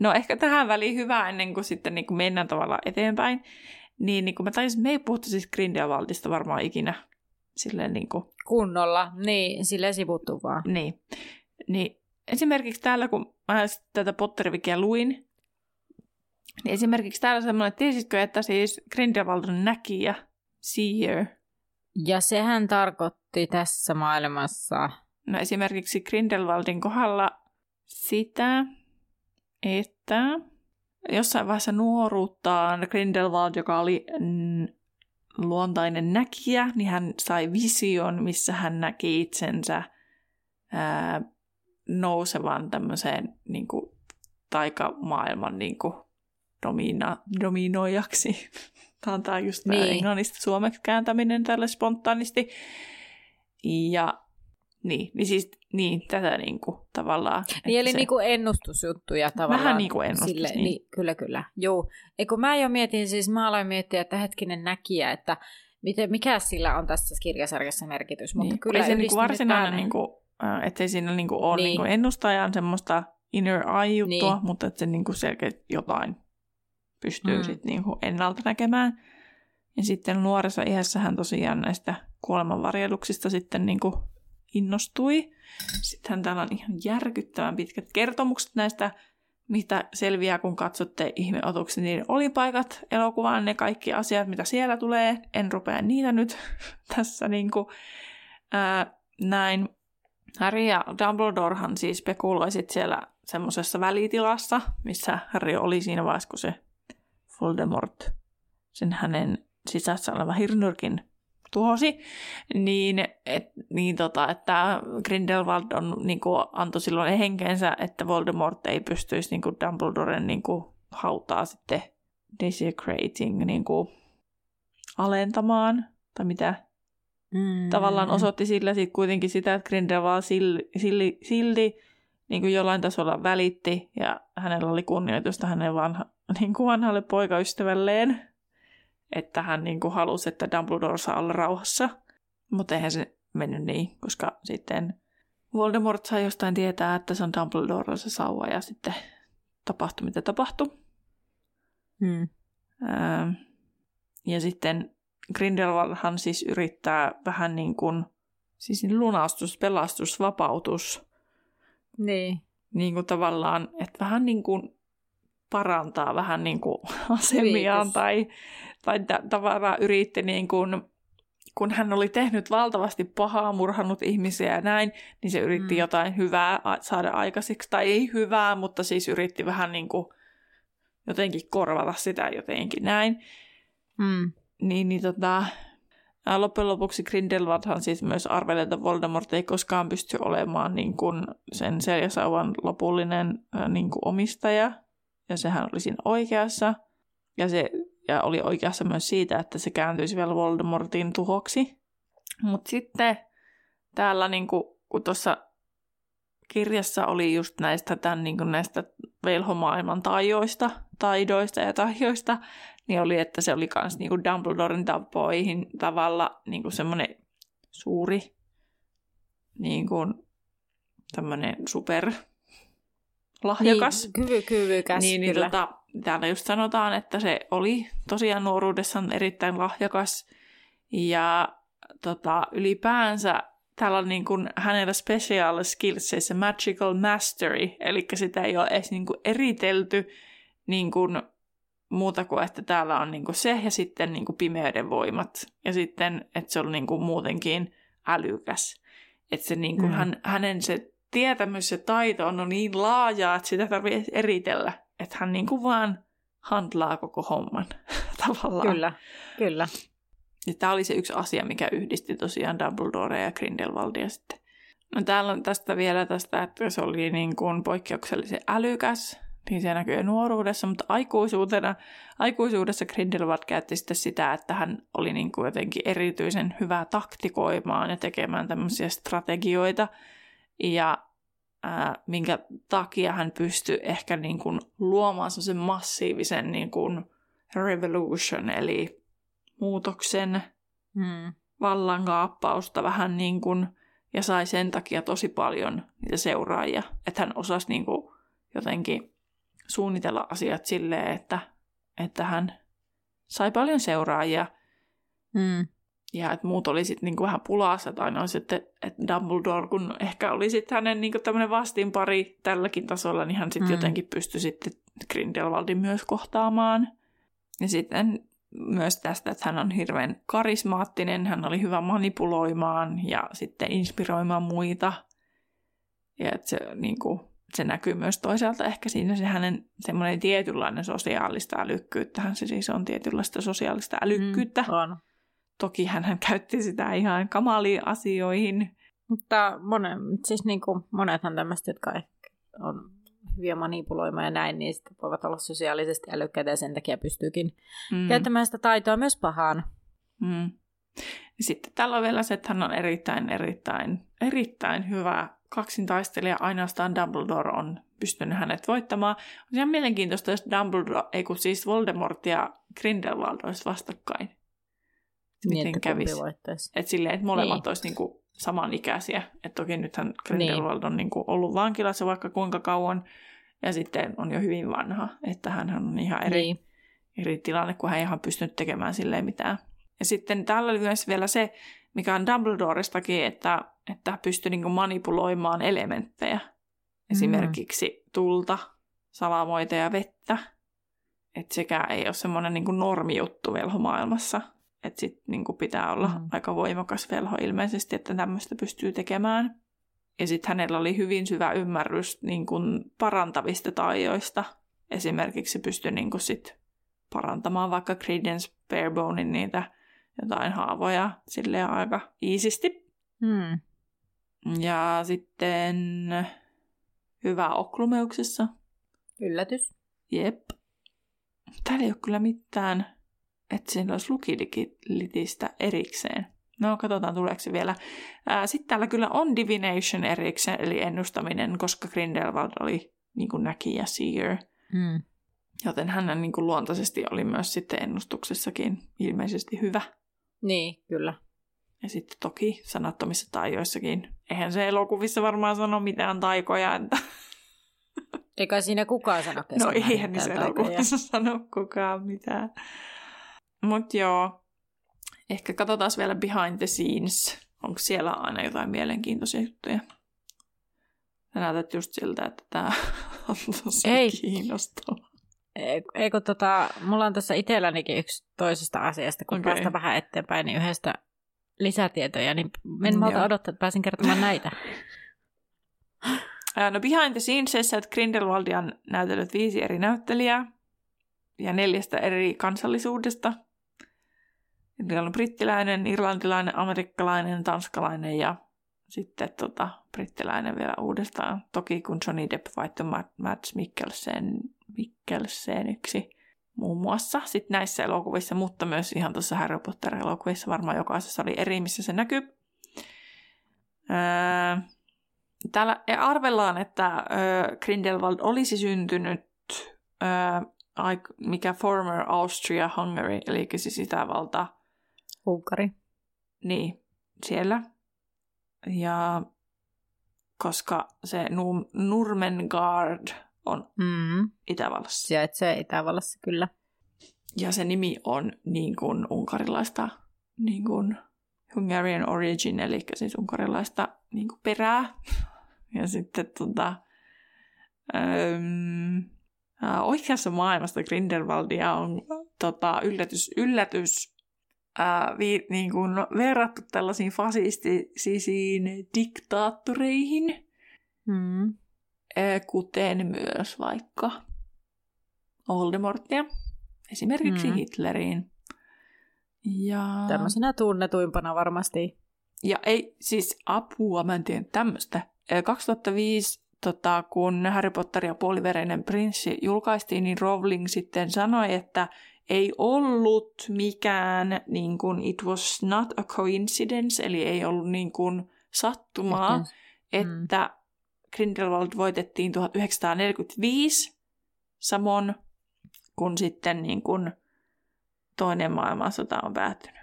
No ehkä tähän väliin hyvä ennen kuin sitten niin kuin mennään tavallaan eteenpäin. Niin kuin mä taisin, me ei puhuttu siis Grindelwaldista varmaan ikinä. Silleen niin kuin kunnolla, niin silleen sivuttu vaan. Niin. Esimerkiksi täällä, kun mä tätä Pottervikia luin, niin esimerkiksi täällä on semmoinen, että tiesitkö, että siis Grindelwald on näkijä, seer. Ja sehän tarkoitti tässä maailmassa. No esimerkiksi Grindelwaldin kohdalla sitä, että jossain vaiheessa nuoruuttaan Grindelwald, joka oli luontainen näkijä, niin hän sai vision, missä hän näki itsensä nousevan tämmöiseen niin kuin, taikamaailman niin kuin, dominoijaksi. Tämä on just niin. Englannista suomeksi kääntäminen tälle spontaanisti. Ja niin siis niin, tätä niin kuin, tavallaan. Niin, eli se niin kuin ennustusjuttuja tavallaan. Vähän niin kuin ennustus. Sille, niin. Kyllä. Joo. Eikö mä jo mietin, siis mä aloin miettiä, että hetkinen näkijä, että mikä sillä on tässä kirjasarjassa merkitys. Mutta niin. Kyllä ei se niin varsinainen, niin kuin, ettei siinä niin kuin ole niin. Niin kuin ennustajan semmoista inner eye-juttua, niin. Mutta että se niin kuin selkeä jotain pystyy sitten niin kuin ennalta näkemään. Ja sitten nuoressa iässähän tosiaan näistä kuolemanvarjeluksista sitten niin kuin innostui. Sittenhän täällä on ihan järkyttävän pitkät kertomukset näistä, mitä selviää, kun katsotte ihmeotuksen niiden olipaikat elokuvaan, ne kaikki asiat, mitä siellä tulee. En rupea niitä nyt tässä niinku näin. Harry ja Dumbledorehan siis spekuloi sit siellä semmosessa välitilassa, missä Harry oli siinä vaiheessa, kun se Voldemort, sen hänen sisässä oleva hirnyrkin tuhosi, että Grindelwald on, niin kuin, antoi silloin henkeensä, että Voldemort ei pystyisi niin kuin Dumbledoren niin kuin, hautaa sitten desecrating niin kuin, alentamaan, tai mitä tavallaan osoitti sillä sit kuitenkin sitä, että Grindelwald silti niin kuin jollain tasolla välitti, ja hänellä oli kunnioitusta hänen vanhalle poikaystävälleen. että hän niin kuin halusi, että Dumbledore saa olla rauhassa. Mutta eihän se mennyt niin, koska sitten Voldemort sai jostain tietää, että se on Dumbledorella se sauva, ja sitten tapahtui, mitä tapahtui. Hmm. Ja sitten Grindelwaldhan siis yrittää vähän niin kuin, siis lunastus, pelastus, vapautus. Niin. Niin kuin tavallaan, että vähän niin kuin parantaa vähän niin kuin asemiaan Yritys. tai tavallaan yritti niin kuin, kun hän oli tehnyt valtavasti pahaa, murhannut ihmisiä ja näin, niin se yritti jotain hyvää saada aikaiseksi, tai ei hyvää, mutta siis yritti vähän niin kuin jotenkin korvata sitä jotenkin näin. Mm. Niin, loppujen lopuksi Grindelwaldhan siis myös arvelee, että Voldemort ei koskaan pysty olemaan niin kuin sen seljäsauvan lopullinen niin kuin omistaja. Ja sehän oli siinä oikeassa. Ja oli oikeassa myös siitä, että se kääntyisi vielä Voldemortin tuhoksi. Mutta sitten täällä, niin kun tuossa kirjassa oli just näistä, tämän, niin kun näistä velhomaailman taidoista, niin oli, että se oli myös niin Dumbledoren tapoihin tavalla niin semmoinen suuri niin tämmöinen super... lahjakas. Niin, kyvykäs. Niin, täällä just sanotaan, että se oli tosiaan nuoruudessaan erittäin lahjakas. Ja ylipäänsä täällä on niin kuin hänellä special skillsissä magical mastery, eli sitä ei ole edes niin kuin eritelty niin kuin muuta kuin, että täällä on niin kuin se ja sitten niin kuin pimeyden voimat. Ja sitten, että se on niin kuin muutenkin älykäs. Että se niin kuin hänen se tietämys ja taito on niin laajaa, että sitä tarvii eritellä. Että hän niin kuin vaan handlaa koko homman tavallaan. Kyllä. Ja tämä oli se yksi asia, mikä yhdisti tosiaan Dumbledorea ja Grindelwaldia sitten. No täällä on tästä vielä tästä, että se oli niin kuin poikkeuksellisen älykäs. Niin se näkyy nuoruudessa, mutta aikuisuudessa Grindelwald käytti sitten sitä, että hän oli niin kuin jotenkin erityisen hyvä taktikoimaan ja tekemään tämmöisiä strategioita. Ja minkä takia hän pystyi ehkä niin kuin luomaan semmoisen massiivisen niin kuin revolution, eli muutoksen, vallankaappausta vähän niin kuin, ja sai sen takia tosi paljon niitä seuraajia. Että hän osasi niin kuin jotenkin suunnitella asiat silleen, että hän sai paljon seuraajia. Mm. Ja että muut oli sitten niinku vähän pulassa, tai noin sitten, että Dumbledore, kun ehkä oli sitten hänen niinku tämmöinen vastinpari tälläkin tasolla, niin hän sitten jotenkin pystyi sitten Grindelwaldin myös kohtaamaan. Ja sitten myös tästä, että hän on hirveän karismaattinen, hän oli hyvä manipuloimaan ja sitten inspiroimaan muita. Ja että se, niinku, se näkyy myös toisaalta ehkä siinä se hänen semmoinen tietynlainen sosiaalista älykkyyttähän se siis on tietynlaista sosiaalista älykkyyttä. On. Toki hän käytti sitä ihan kamaliin asioihin. Mutta siis niin kuin monethan tämmöistä, jotka on hyviä manipuloimaan ja näin, niin sitten voivat olla sosiaalisesti älykkäitä ja sen takia pystyykin käyttämään sitä taitoa myös pahaan. Mm. Sitten täällä on vielä se, että hän on erittäin hyvä kaksintaistelija. Ainoastaan Dumbledore on pystynyt hänet voittamaan. On ihan mielenkiintoista, jos Dumbledore, ei kun siis Voldemort ja Grindelwald olisi vastakkain. Miten kävisi. Että silleen, että molemmat olisi niinku samanikäisiä. Et toki nythän Grindelwald on niinku ollut vankilassa vaikka kuinka kauan. Ja sitten on jo hyvin vanha. Että hänhän on ihan eri tilanne, kun hän ei ihan pystynyt tekemään silleen mitään. Ja sitten täällä oli myös vielä se, mikä on Dumbledorestakin, että pystyi niinku manipuloimaan elementtejä. Esimerkiksi tulta, salamoita ja vettä. Että sekään ei ole semmoinen niinku normijuttu velhomaailmassa. Että sitten niinku pitää olla aika voimakas velho ilmeisesti, että tämmöistä pystyy tekemään. Ja sitten hänellä oli hyvin syvä ymmärrys niinku parantavista taidoista. Esimerkiksi pystyi niinku sit parantamaan vaikka Credence Barebonein niitä jotain haavoja silleen aika iisisti. Mm. Ja sitten hyvä oklumeuksessa. Yllätys. Jep. Täällä ei ole kyllä mitään... Että siinä olisi lukidigitistä erikseen. No, katsotaan tuleeko se vielä. Sitten täällä kyllä on divination erikseen, eli ennustaminen, koska Grindelwald oli niin kuin näkijä seer. Joten hän niin kuin luontaisesti oli myös sitten ennustuksessakin ilmeisesti hyvä. Niin, kyllä. Ja sitten toki sanattomissa taijoissakin. Eihän se elokuvissa varmaan sano mitään taikoja. Että... Eikä siinä kukaan sano keskenään mitään. No eihän niissä elokuvissa sano kukaan mitään. Mut joo, ehkä katsotaan vielä behind the scenes. Onko siellä aina jotain mielenkiintoisia juttuja? Sä näytät just siltä, että tää on tosi kiinnostavaa. Eikö mulla on tässä itsellänikin yksi toisesta asiasta, kun päästään vähän eteenpäin, niin yhdestä lisätietoja, niin en malta odottaa, että pääsin kertomaan näitä. No behind the scenesissa, että Grindelwaldia on näytellyt 5 eri näyttelijää ja 4 eri kansallisuudesta. Niillä on brittiläinen, irlantilainen, amerikkalainen, tanskalainen ja sitten brittiläinen vielä uudestaan. Toki kun Johnny Depp vaihtoi Mads Mikkelseniksi muun muassa sitten näissä elokuvissa, mutta myös ihan tuossa Harry Potter-elokuvissa varmaan jokaisessa oli eri, missä se näkyy. Täällä arvellaan, että Grindelwald olisi syntynyt, mikä former Austria-Hungary, eli siis Itävalta. Unkari. Niin, siellä. Ja koska se Nurmengard on Itävallassa. Sijaitsee Itävallassa, kyllä. Ja se nimi on niin kuin unkarilaista, niin kuin Hungarian origin, eli siis unkarilaista niin kuin perää. Ja sitten oikeassa maailmasta Grindelwaldia on niin kuin verrattu tällaisiin fasistisiin diktaattoreihin, kuten myös vaikka Voldemortia, esimerkiksi Hitleriin. Ja... Tämmöisenä tunnetuimpana varmasti. Ja ei, siis apua, mä en tiedä tämmöistä. 2005, kun Harry Potter ja puoliverinen prinssi julkaistiin, niin Rowling sitten sanoi, että ei ollut mikään, niin kuin, it was not a coincidence, eli ei ollut niin kuin sattumaa, että Grindelwald voitettiin 1945, samoin kun sitten niin kuin toinen maailmansota on päättynyt.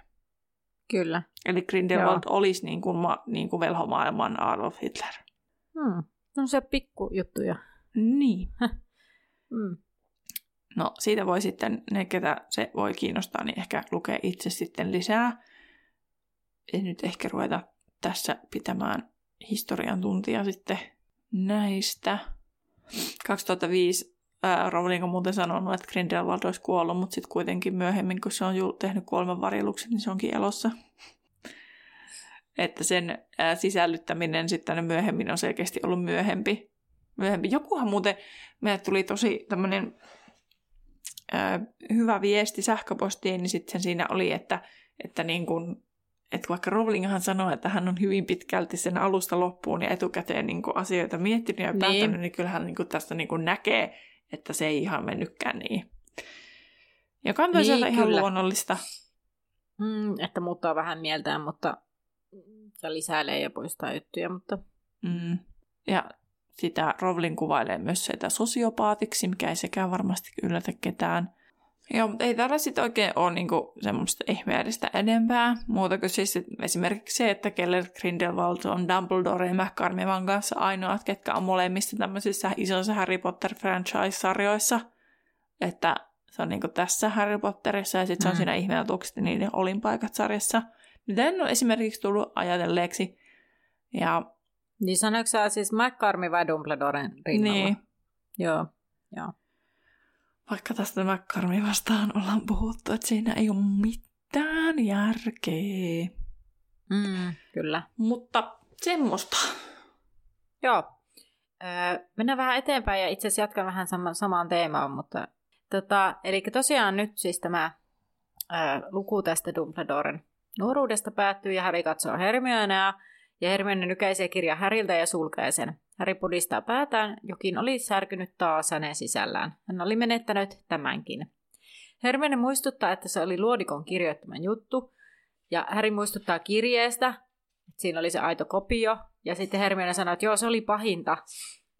Kyllä. Eli Grindelwald olisi niin kuin velhomaailman Adolf Hitler. No se pikkujuttuja. Niin. No siitä voi sitten, ne ketä se voi kiinnostaa, niin ehkä lukee itse sitten lisää. En nyt ehkä ruveta tässä pitämään historian tuntia sitten näistä. 2005 Rowling on muuten sanonut, että Grindelwald olisi kuollut, mutta sitten kuitenkin myöhemmin, kun se on tehnyt Kuoleman varjeluksen, niin se onkin elossa. Että sen sisällyttäminen sitten myöhemmin on selkeästi ollut myöhempi. Jokuhan muuten, meille tuli tosi tämmöinen hyvä viesti sähköpostiin, niin sitten siinä oli, että niin kun, että vaikka Rowlinghan sanoi, että hän on hyvin pitkälti sen alusta loppuun ja etukäteen niin kun asioita miettinyt ja päättänyt, niin kyllähän niin kun tästä niin kun näkee, että se ei ihan mennytkään niin. Ja kantoi sieltä ihan luonnollista. Että muuttaa vähän mieltään, mutta ja lisäilee ja poistaa juttuja, mutta... Ja sitä Rowling kuvailee myös sitä sosiopaatiksi, mikä ei sekään varmasti yllätä ketään. Joo, mutta ei täällä sitten oikein ole niinku semmoista ihmeellistä enempää. Muuta kuin siis esimerkiksi se, että Gellert Grindelwald on Dumbledore ja McCormickan kanssa ainoat, ketkä on molemmissa tämmöisissä isoissa Harry Potter franchise-sarjoissa. Että se on niinku tässä Harry Potterissa ja sitten se on siinä ihmeeltuksessa niiden olinpaikat-sarjassa. Mitä en ole esimerkiksi tullut ajatelleeksi. Ja... Niin sanoitko sä siis McCormick vai Dumbledoren rinnalla? Niin. Joo. Vaikka tästä McCormick vastaan ollaan puhuttu, että siinä ei ole mitään järkeä. Kyllä. Mutta semmoista. Joo. Mennään vähän eteenpäin ja itse asiassa jatkan vähän samaan teemaan. Mutta, eli tosiaan nyt siis tämä luku tästä Dumbledoren nuoruudesta päättyy ja Harry katsoo Hermioneä. Ja Hermione nykäisee kirja Harryltä ja sulkee sen. Harry pudistaa päätään, jokin oli särkynyt taas hänen sisällään. Hän oli menettänyt tämänkin. Hermione muistuttaa, että se oli Luodikon kirjoittaman juttu. Ja Harry muistuttaa kirjeestä, että siinä oli se aito kopio. Ja sitten Hermione sanoo, että joo, se oli pahinta.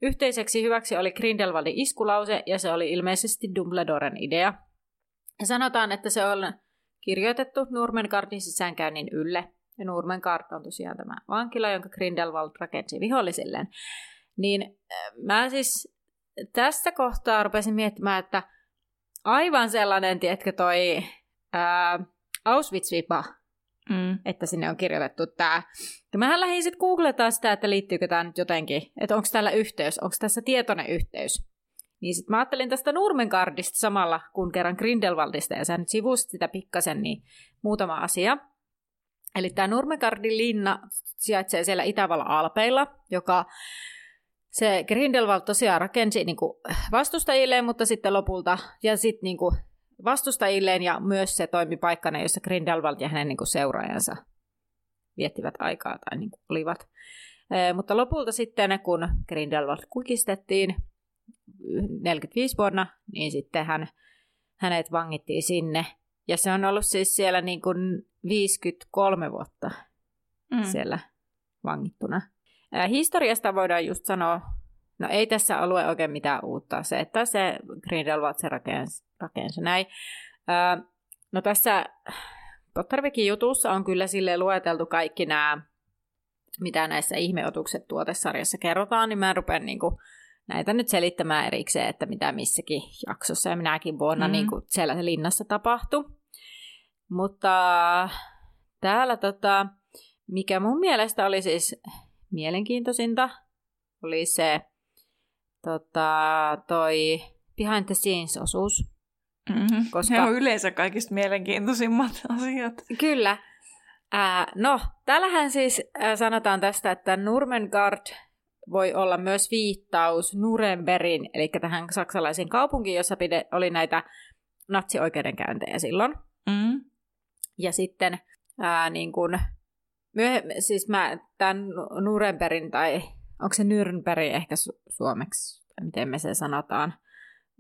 Yhteiseksi hyväksi oli Grindelwaldin iskulause, ja se oli ilmeisesti Dumbledoren idea. Ja sanotaan, että se on kirjoitettu Nurmengardin sisäänkäynnin ylle. Ja Nurmengard on tosiaan tämä vankila, jonka Grindelwald rakensi vihollisilleen. Niin mä siis tässä kohtaa rupesin miettimään, että aivan sellainen, tiedätkö, toi Auschwitz-vipa, että sinne on kirjoitettu tämä. Mähän lähdin sitten googletaan sitä, että liittyykö tämä nyt jotenkin, että onko täällä yhteys, onko tässä tietoinen yhteys. Niin sitten mä ajattelin tästä Nurmengardista samalla, kun kerran Grindelwaldista, ja sä nyt sivusit sitä pikkasen, niin muutama asia. Eli tämä Nurmengardin linna sijaitsee siellä Itävallan alpeilla, joka se Grindelwald tosiaan rakensi niinku vastustajilleen, mutta sitten lopulta, ja sitten niinku vastustajilleen, ja myös se toimi paikkana, jossa Grindelwald ja hänen niinku seuraajansa viettivät aikaa tai niinku olivat. Mutta lopulta sitten, kun Grindelwald kukistettiin 45 vuonna, niin sitten hänet vangittiin sinne. Ja se on ollut siis siellä niin kuin 53 vuotta siellä vangittuna. Historiasta voidaan just sanoa, no ei tässä alue oikein mitään uutta. Se, että se Grindelwald se rakensi näin. No tässä Pottervikin jutussa on kyllä sille lueteltu kaikki nämä, mitä näissä ihmeotukset tuotesarjassa kerrotaan, niin mä rupean niinku näitä nyt selittämään erikseen, että mitä missäkin jaksossa ja minäkin vuonna niin kuin siellä linnassa tapahtui. Mutta täällä, mikä mun mielestä oli siis mielenkiintoisinta, oli se toi behind the scenes-osuus. Mm-hmm. Koska ne on yleensä kaikista mielenkiintoisimmat asiat. Kyllä. No, täällähän siis sanotaan tästä, että Nurmengard voi olla myös viittaus Nurembergin, eli tähän saksalaisiin kaupunkiin, jossa oli näitä natsioikeudenkäyntejä silloin. Mm. Ja sitten niin kun myöhemmin, siis tämän Nurembergin, tai onko se Nürnberg ehkä suomeksi, miten me se sanotaan,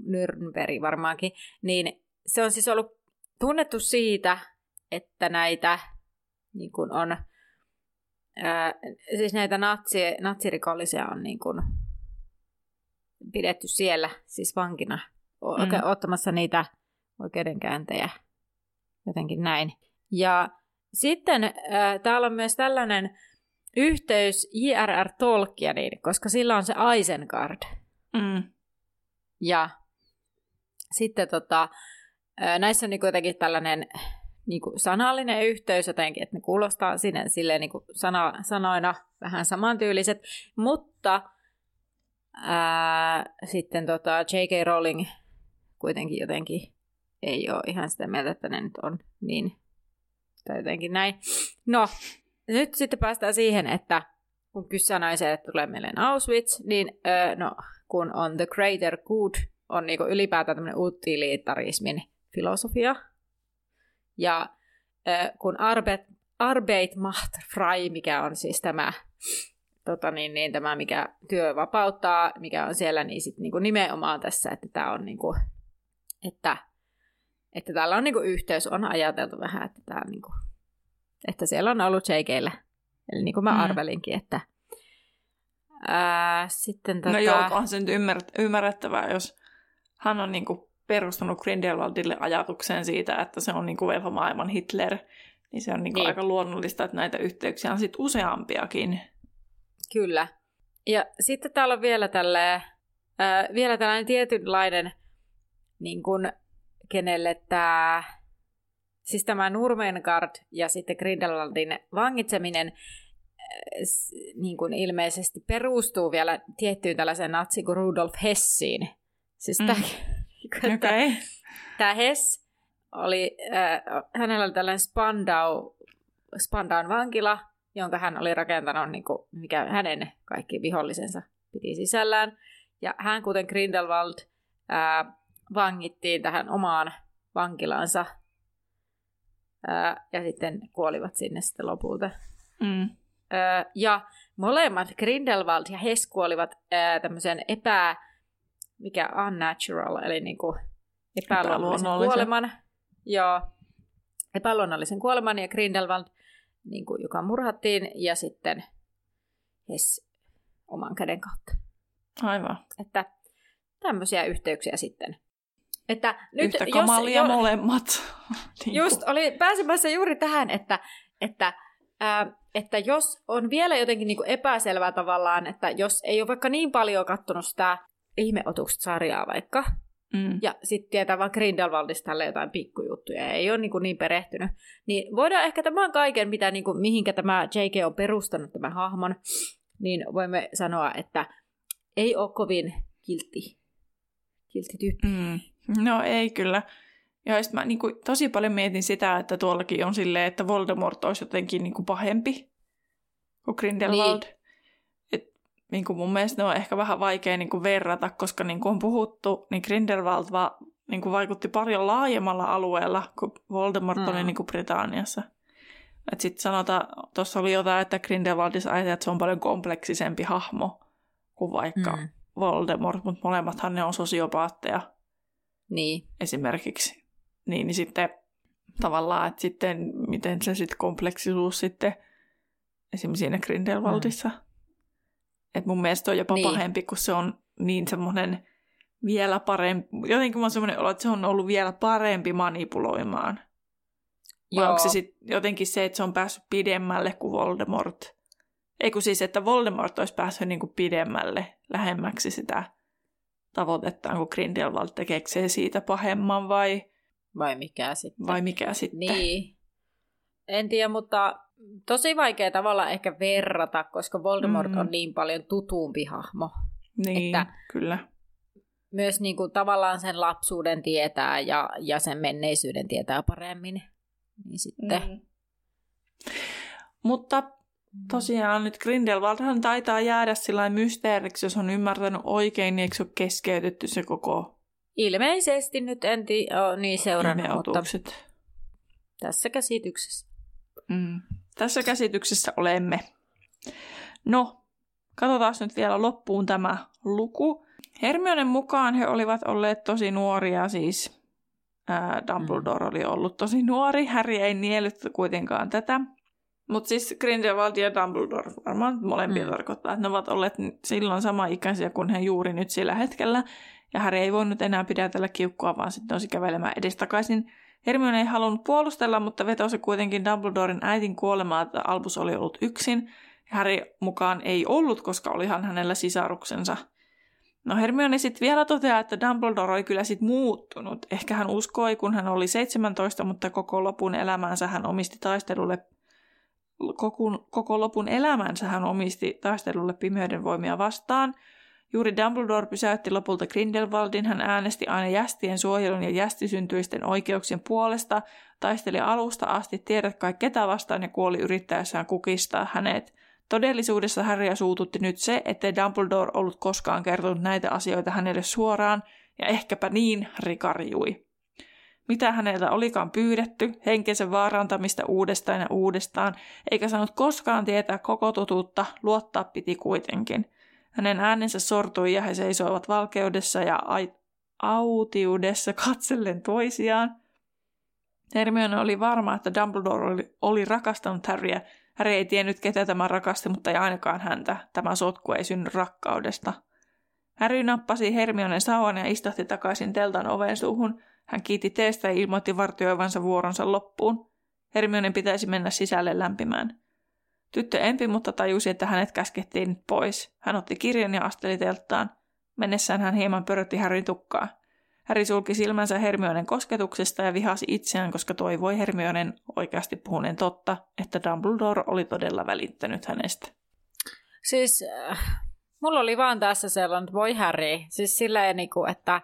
Nürnberg varmaankin, niin se on siis ollut tunnettu siitä, että näitä niin kun on siis näitä natsirikollisia on niin kuin pidetty siellä siis vankina ottamassa niitä oikeudenkäyntejä jotenkin näin. Ja sitten täällä on myös tällainen yhteys J.R.R. Tolkieniin, koska sillä on se Isengard. Mm. Ja sitten näissä on niin jotenkin tällainen niin kuin sanallinen yhteys jotenkin, että ne kuulostaa silleen niin kuin sanoina vähän samantyyliset, mutta sitten J.K. Rowling kuitenkin jotenkin ei ole ihan sitä mieltä, että ne nyt on niin, tai jotenkin näin. No, nyt sitten päästään siihen, että kun kyssä naiselle tulee mieleen Auschwitz, niin kun on the greater good, on niin kuin ylipäätään tämmöinen utilitarismin filosofia. Ja kun Arbeit macht frei, mikä on siis tämä, tämä, mikä työ vapauttaa, mikä on siellä, niin sitten niinku nimenomaan tässä, että tämä on niinku, että täällä on niinku yhteys, on ajateltu vähän, että tää niinku, että siellä on ollut JK:llä. Eli niinku mä arvelinkin, että sitten No joo, onhan se nyt ymmärrettävää, jos hän on niinku perustanut Grindelwaldille ajatukseen siitä, että se on niin kuin velho maailman Hitler, niin se on niin kuin aika luonnollista, että näitä yhteyksiä on sitten useampiakin. Kyllä. Ja sitten täällä on vielä tällainen tietynlainen, niin kuin, kenelle tämä, siis tämä Nurmengard ja sitten Grindelwaldin vangitseminen niin kuin ilmeisesti perustuu vielä tiettyyn tällaiseen natsiin kuin Rudolf Hessiin. Siis okay. Tämä Hess oli, hänellä oli tällainen Spandaun vankila, jonka hän oli rakentanut, niin kuin, mikä hänen kaikki vihollisensa piti sisällään. Ja hän, kuten Grindelwald, vangittiin tähän omaan vankilaansa ja sitten kuolivat sinne sitten lopulta. Ja molemmat, Grindelwald ja Hess, kuolivat tämmöisen mikä unnatural, eli niinku epäluonnollisen kuoleman, ja Grindelwald, niinku, joka murhattiin, ja sitten Hess oman käden kautta. Aivan. Että tämmöisiä yhteyksiä sitten. Että nyt yhtä kamalia jos, molemmat. Just, oli pääsemässä juuri tähän, että jos on vielä jotenkin niin kuin epäselvää tavallaan, että jos ei ole vaikka niin paljon kattonut sitä ihmeotukset-sarjaa vaikka, ja sitten tietää vaan Grindelwaldista jotain pikkujuttuja ja ei ole niin perehtynyt, niin voidaan ehkä tämän kaiken, mitä, niin kuin, mihinkä tämä J.K. on perustanut tämän hahmon, niin voimme sanoa, että ei ole kovin kiltti tyyppi. No ei kyllä. Ja sitten mä niin kuin, tosi paljon mietin sitä, että tuollakin on silleen, että Voldemort olisi jotenkin niin kuin pahempi kuin Grindelwald. Niin. Et, niin kuin mun mielestä ne on ehkä vähän vaikea niin kuin verrata, koska niin kuin on puhuttu, niin Grindelwald niin kuin vaikutti paljon laajemmalla alueella, kun Voldemort oli niin kuin Britanniassa. Että sitten sanotaan, tuossa oli jotain, että Grindelwaldissa ajatellaan, että se on paljon kompleksisempi hahmo kuin vaikka Voldemort, mutta molemmathan ne on sosiopaatteja. Niin. Esimerkiksi. Niin sitten tavallaan, että sitten miten se sitten kompleksisuus sitten esimerkiksi siinä Grindelwaldissa. Että mun mielestä on jopa pahempi, kun se on niin semmoinen vielä parempi, jotenkin mä oon semmoinen olo, että se on ollut vielä parempi manipuloimaan. Joo. Vai onko se sitten jotenkin se, että se on päässyt pidemmälle kuin Voldemort? Ei kun siis, että Voldemort olisi päässyt niin kuin pidemmälle, lähemmäksi sitä tavoitettaan, kun Grindelwald tekeekseen siitä pahemman vai mikä sitten. Niin. En tiedä, mutta tosi vaikea tavallaan ehkä verrata, koska Voldemort on niin paljon tutumpi hahmo. Niin, että kyllä. Myös niin kuin tavallaan sen lapsuuden tietää ja sen menneisyyden tietää paremmin. Niin sitten. Mutta tosiaan nyt Grindelwaldhan taitaa jäädä sillain mysteeriksi, jos on ymmärtänyt oikein, niin eikö se ole keskeytetty se koko? Ilmeisesti nyt en ole niin seurannut, mutta tässä käsityksessä. Tässä käsityksessä olemme. No, katsotaan nyt vielä loppuun tämä luku. Hermionen mukaan he olivat olleet tosi nuoria, siis Dumbledore oli ollut tosi nuori. Harry ei niellyt kuitenkaan tätä. Mutta siis Grindelwald ja Dumbledore varmaan molempia tarkoittaa, että ne ovat olleet silloin samaikäisiä kuin he juuri nyt sillä hetkellä. Ja Harry ei voinut enää pidätellä kiukkua, vaan sitten nousi kävelemään edestakaisin. Hermione ei halunnut puolustella, mutta vetosi kuitenkin Dumbledoren äitin kuolemaa, että Albus oli ollut yksin. Harry mukaan ei ollut, koska olihan hänellä sisaruksensa. No Hermione sitten vielä toteaa, että Dumbledore oli kyllä sitten muuttunut. Ehkä hän uskoi, kun hän oli 17, mutta koko lopun elämänsä hän omisti taistelulle. Koko lopun elämänsä hän omisti taistelulle pimeyden voimia vastaan. Juuri Dumbledore pysäytti lopulta Grindelwaldin. Hän äänesti aina jästien suojelun ja jästisyntyisten oikeuksien puolesta, taisteli alusta asti tiedät kai ketä vastaan ja kuoli yrittäessään kukistaa hänet. Todellisuudessa Harrya suututti nyt se, ettei Dumbledore ollut koskaan kertonut näitä asioita hänelle suoraan, ja ehkäpä niin Harry karjui. Mitä häneltä olikaan pyydetty, henkensä vaarantamista uudestaan ja uudestaan, eikä saanut koskaan tietää koko totuutta, luottaa piti kuitenkin. Hänen äänensä sortui ja he seisoivat valkeudessa ja autiudessa katsellen toisiaan. Hermione oli varma, että Dumbledore oli rakastanut Harryä. Harry ei tiennyt, ketä tämä rakasti, mutta ei ainakaan häntä. Tämä sotku ei synny rakkaudesta. Harry nappasi Hermionen sauvan ja istahti takaisin teltan oven suuhun. Hän kiitti teestä ja ilmoitti vartioivansa vuoronsa loppuun. Hermionen pitäisi mennä sisälle lämpimään. Tyttö empi, mutta tajusi, että hänet käskettiin pois. Hän otti kirjan ja asteli telttaan. Mennessään hän hieman pörötti Harryn tukkaa. Harry sulki silmänsä Hermionen kosketuksesta ja vihasi itseään, koska toivoi Hermionen oikeasti puhuneen totta, että Dumbledore oli todella välittänyt hänestä. Siis mulla oli vaan tässä sellainen, voi Harry, siis silleen niinku, että...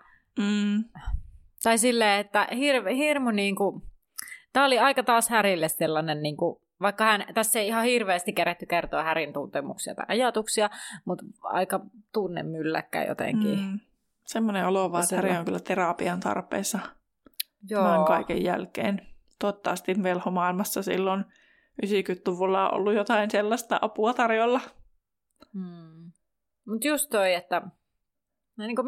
Tai silleen, että hirmu niinku... Tää oli aika taas Harrylle sellainen niinku... Vaikka tässä ei ihan hirveästi kerätty kertoa Harryn tuntemuksia tai ajatuksia, mutta aika tunnemylläkkä jotenkin. Semmoinen olo vaan, että Harry on kyllä terapian tarpeessa. Joo. Noin kaiken jälkeen. Toivottavasti velhomaailmassa silloin 90-luvulla on ollut jotain sellaista apua tarjolla. Mutta just toi, että... No niin kuin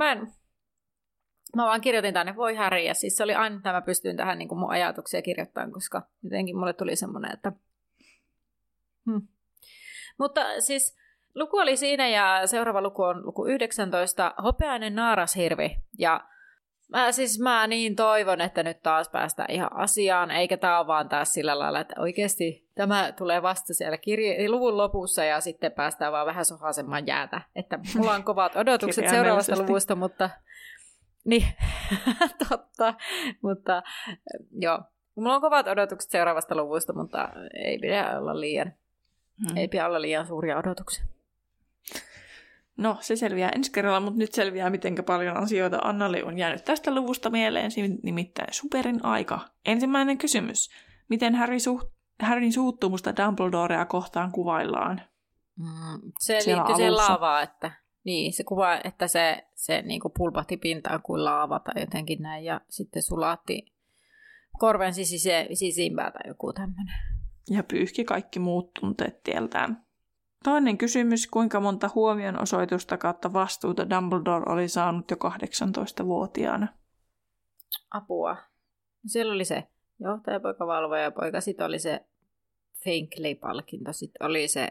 Mä vaan kirjoitin tänne, voi Harry, ja siis se oli aina, että mä pystyin tähän niin kuin mun ajatuksia kirjoittamaan, koska jotenkin mulle tuli semmoinen, että... Mutta siis Luku oli siinä ja seuraava luku on luku 19, Hopeainen naarashirvi. Ja mä niin toivon, että nyt taas päästään ihan asiaan, eikä tää ole vaan taas sillä lailla, että oikeesti tämä tulee vasta siellä luvun lopussa ja sitten päästään vaan vähän sohaisemman jäätä. Että mulla on kovat odotukset seuraavasta luvusta, mutta... Niin, totta, mutta joo. Mulla on kovat odotukset seuraavasta luvusta, mutta ei pidä olla liian, ei pidä olla liian suuria odotuksia. No, se selviää ensi kerralla, mutta nyt selviää, miten paljon asioita Annalle on jäänyt tästä luvusta mieleen, nimittäin superin aika. Ensimmäinen kysymys. Miten Harryn suuttumusta Dumbledorea kohtaan kuvaillaan? Se liittyy siihen laavaan, että... Niin, se kuva, että se niinku pulpahti pintaan kuin laava tai jotenkin näin, ja sitten sulaatti korven sisimpää tai joku tämmöinen. Ja pyyhki kaikki muut tunteet tieltään. Toinen kysymys, kuinka monta huomionosoitusta kautta vastuuta Dumbledore oli saanut jo 18-vuotiaana? Apua. Siellä oli se johtajapoika, valvojapoika, sitten oli se Finkley-palkinto, sitten oli se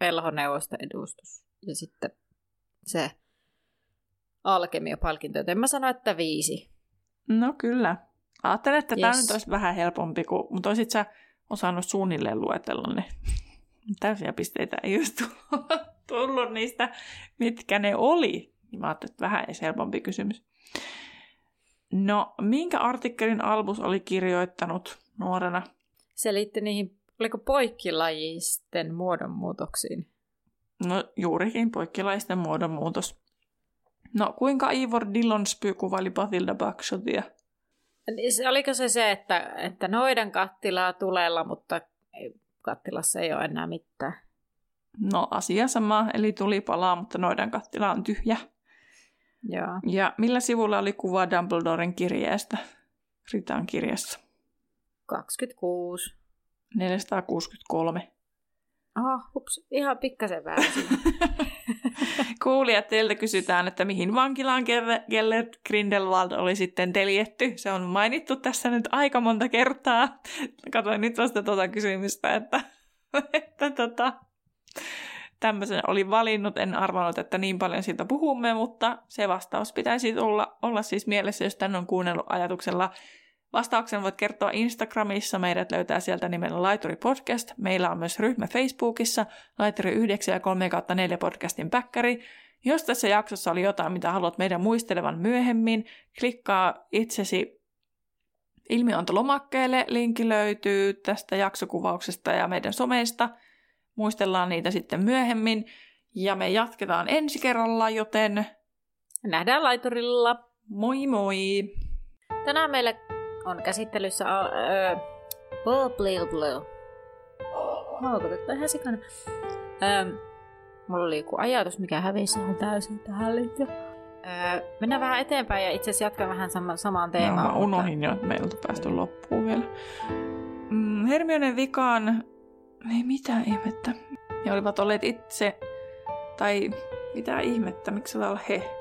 velhoneuvosta edustus, ja sitten... se alkemiopalkinto, joten mä sanoin, että 5. No kyllä. Ajattelen, että tämä nyt olisi vähän helpompi, mutta olisit sä osannut suunnilleen luetella ne. Täysiä pisteitä ei olisi tullut niistä, mitkä ne oli. Mä ajattelin, että vähän edes helpompi kysymys. No, minkä artikkelin Albus oli kirjoittanut nuorena? Se liittyi niihin, oliko poikkilajisten muodonmuutoksiin? No juurikin, poikkilaisten muodonmuutos. No kuinka Ivor Dillonsby kuvaili Bathilda Bagshotia? Oliko se, että noidan kattilaa tulella, mutta kattilassa ei ole enää mitään? No asia sama, eli tuli palaa, mutta noidan kattila on tyhjä. Joo. Ja millä sivulla oli kuva Dumbledoren kirjeestä, Ritan kirjassa? 26. 463. Aha, hups, ihan pikkasen väärin. Kuulijat, teiltä kysytään, että mihin vankilaan Gellert Grindelwald oli sitten teljetty. Se on mainittu tässä nyt aika monta kertaa. Katsoin nyt vasta tuota kysymystä, että tämmöisen oli valinnut. En arvannut, että niin paljon siitä puhumme, mutta se vastaus pitäisi olla siis mielessä, jos tän on kuunnellut ajatuksella. Vastauksen voit kertoa Instagramissa, meidät löytää sieltä nimellä Laituri Podcast. Meillä on myös ryhmä Facebookissa, Laituri 9 ja 3/4 podcastin päkkäri. Jos tässä jaksossa oli jotain, mitä haluat meidän muistelevan myöhemmin, klikkaa itsesi ilmiantolomakkeelle. Linkki löytyy tästä jaksokuvauksesta ja meidän someista. Muistellaan niitä sitten myöhemmin ja me jatketaan ensi kerralla, joten... Nähdään laiturilla! Moi moi! Tänään meille... on käsittelyssä... Haukotettu ihan sikana. Mulla oli joku ajatus, mikä hävisi ihan täysin tähän liittyen. Mennään vähän eteenpäin ja itse asiassa jatkan vähän samaan teemaan. No, mä unohdin jo, että meiltä päästy loppuun vielä. Hermionen vikaan... Ei mitään ihmettä. He olivat olleet itse... Tai mitään ihmettä, miksi olla he...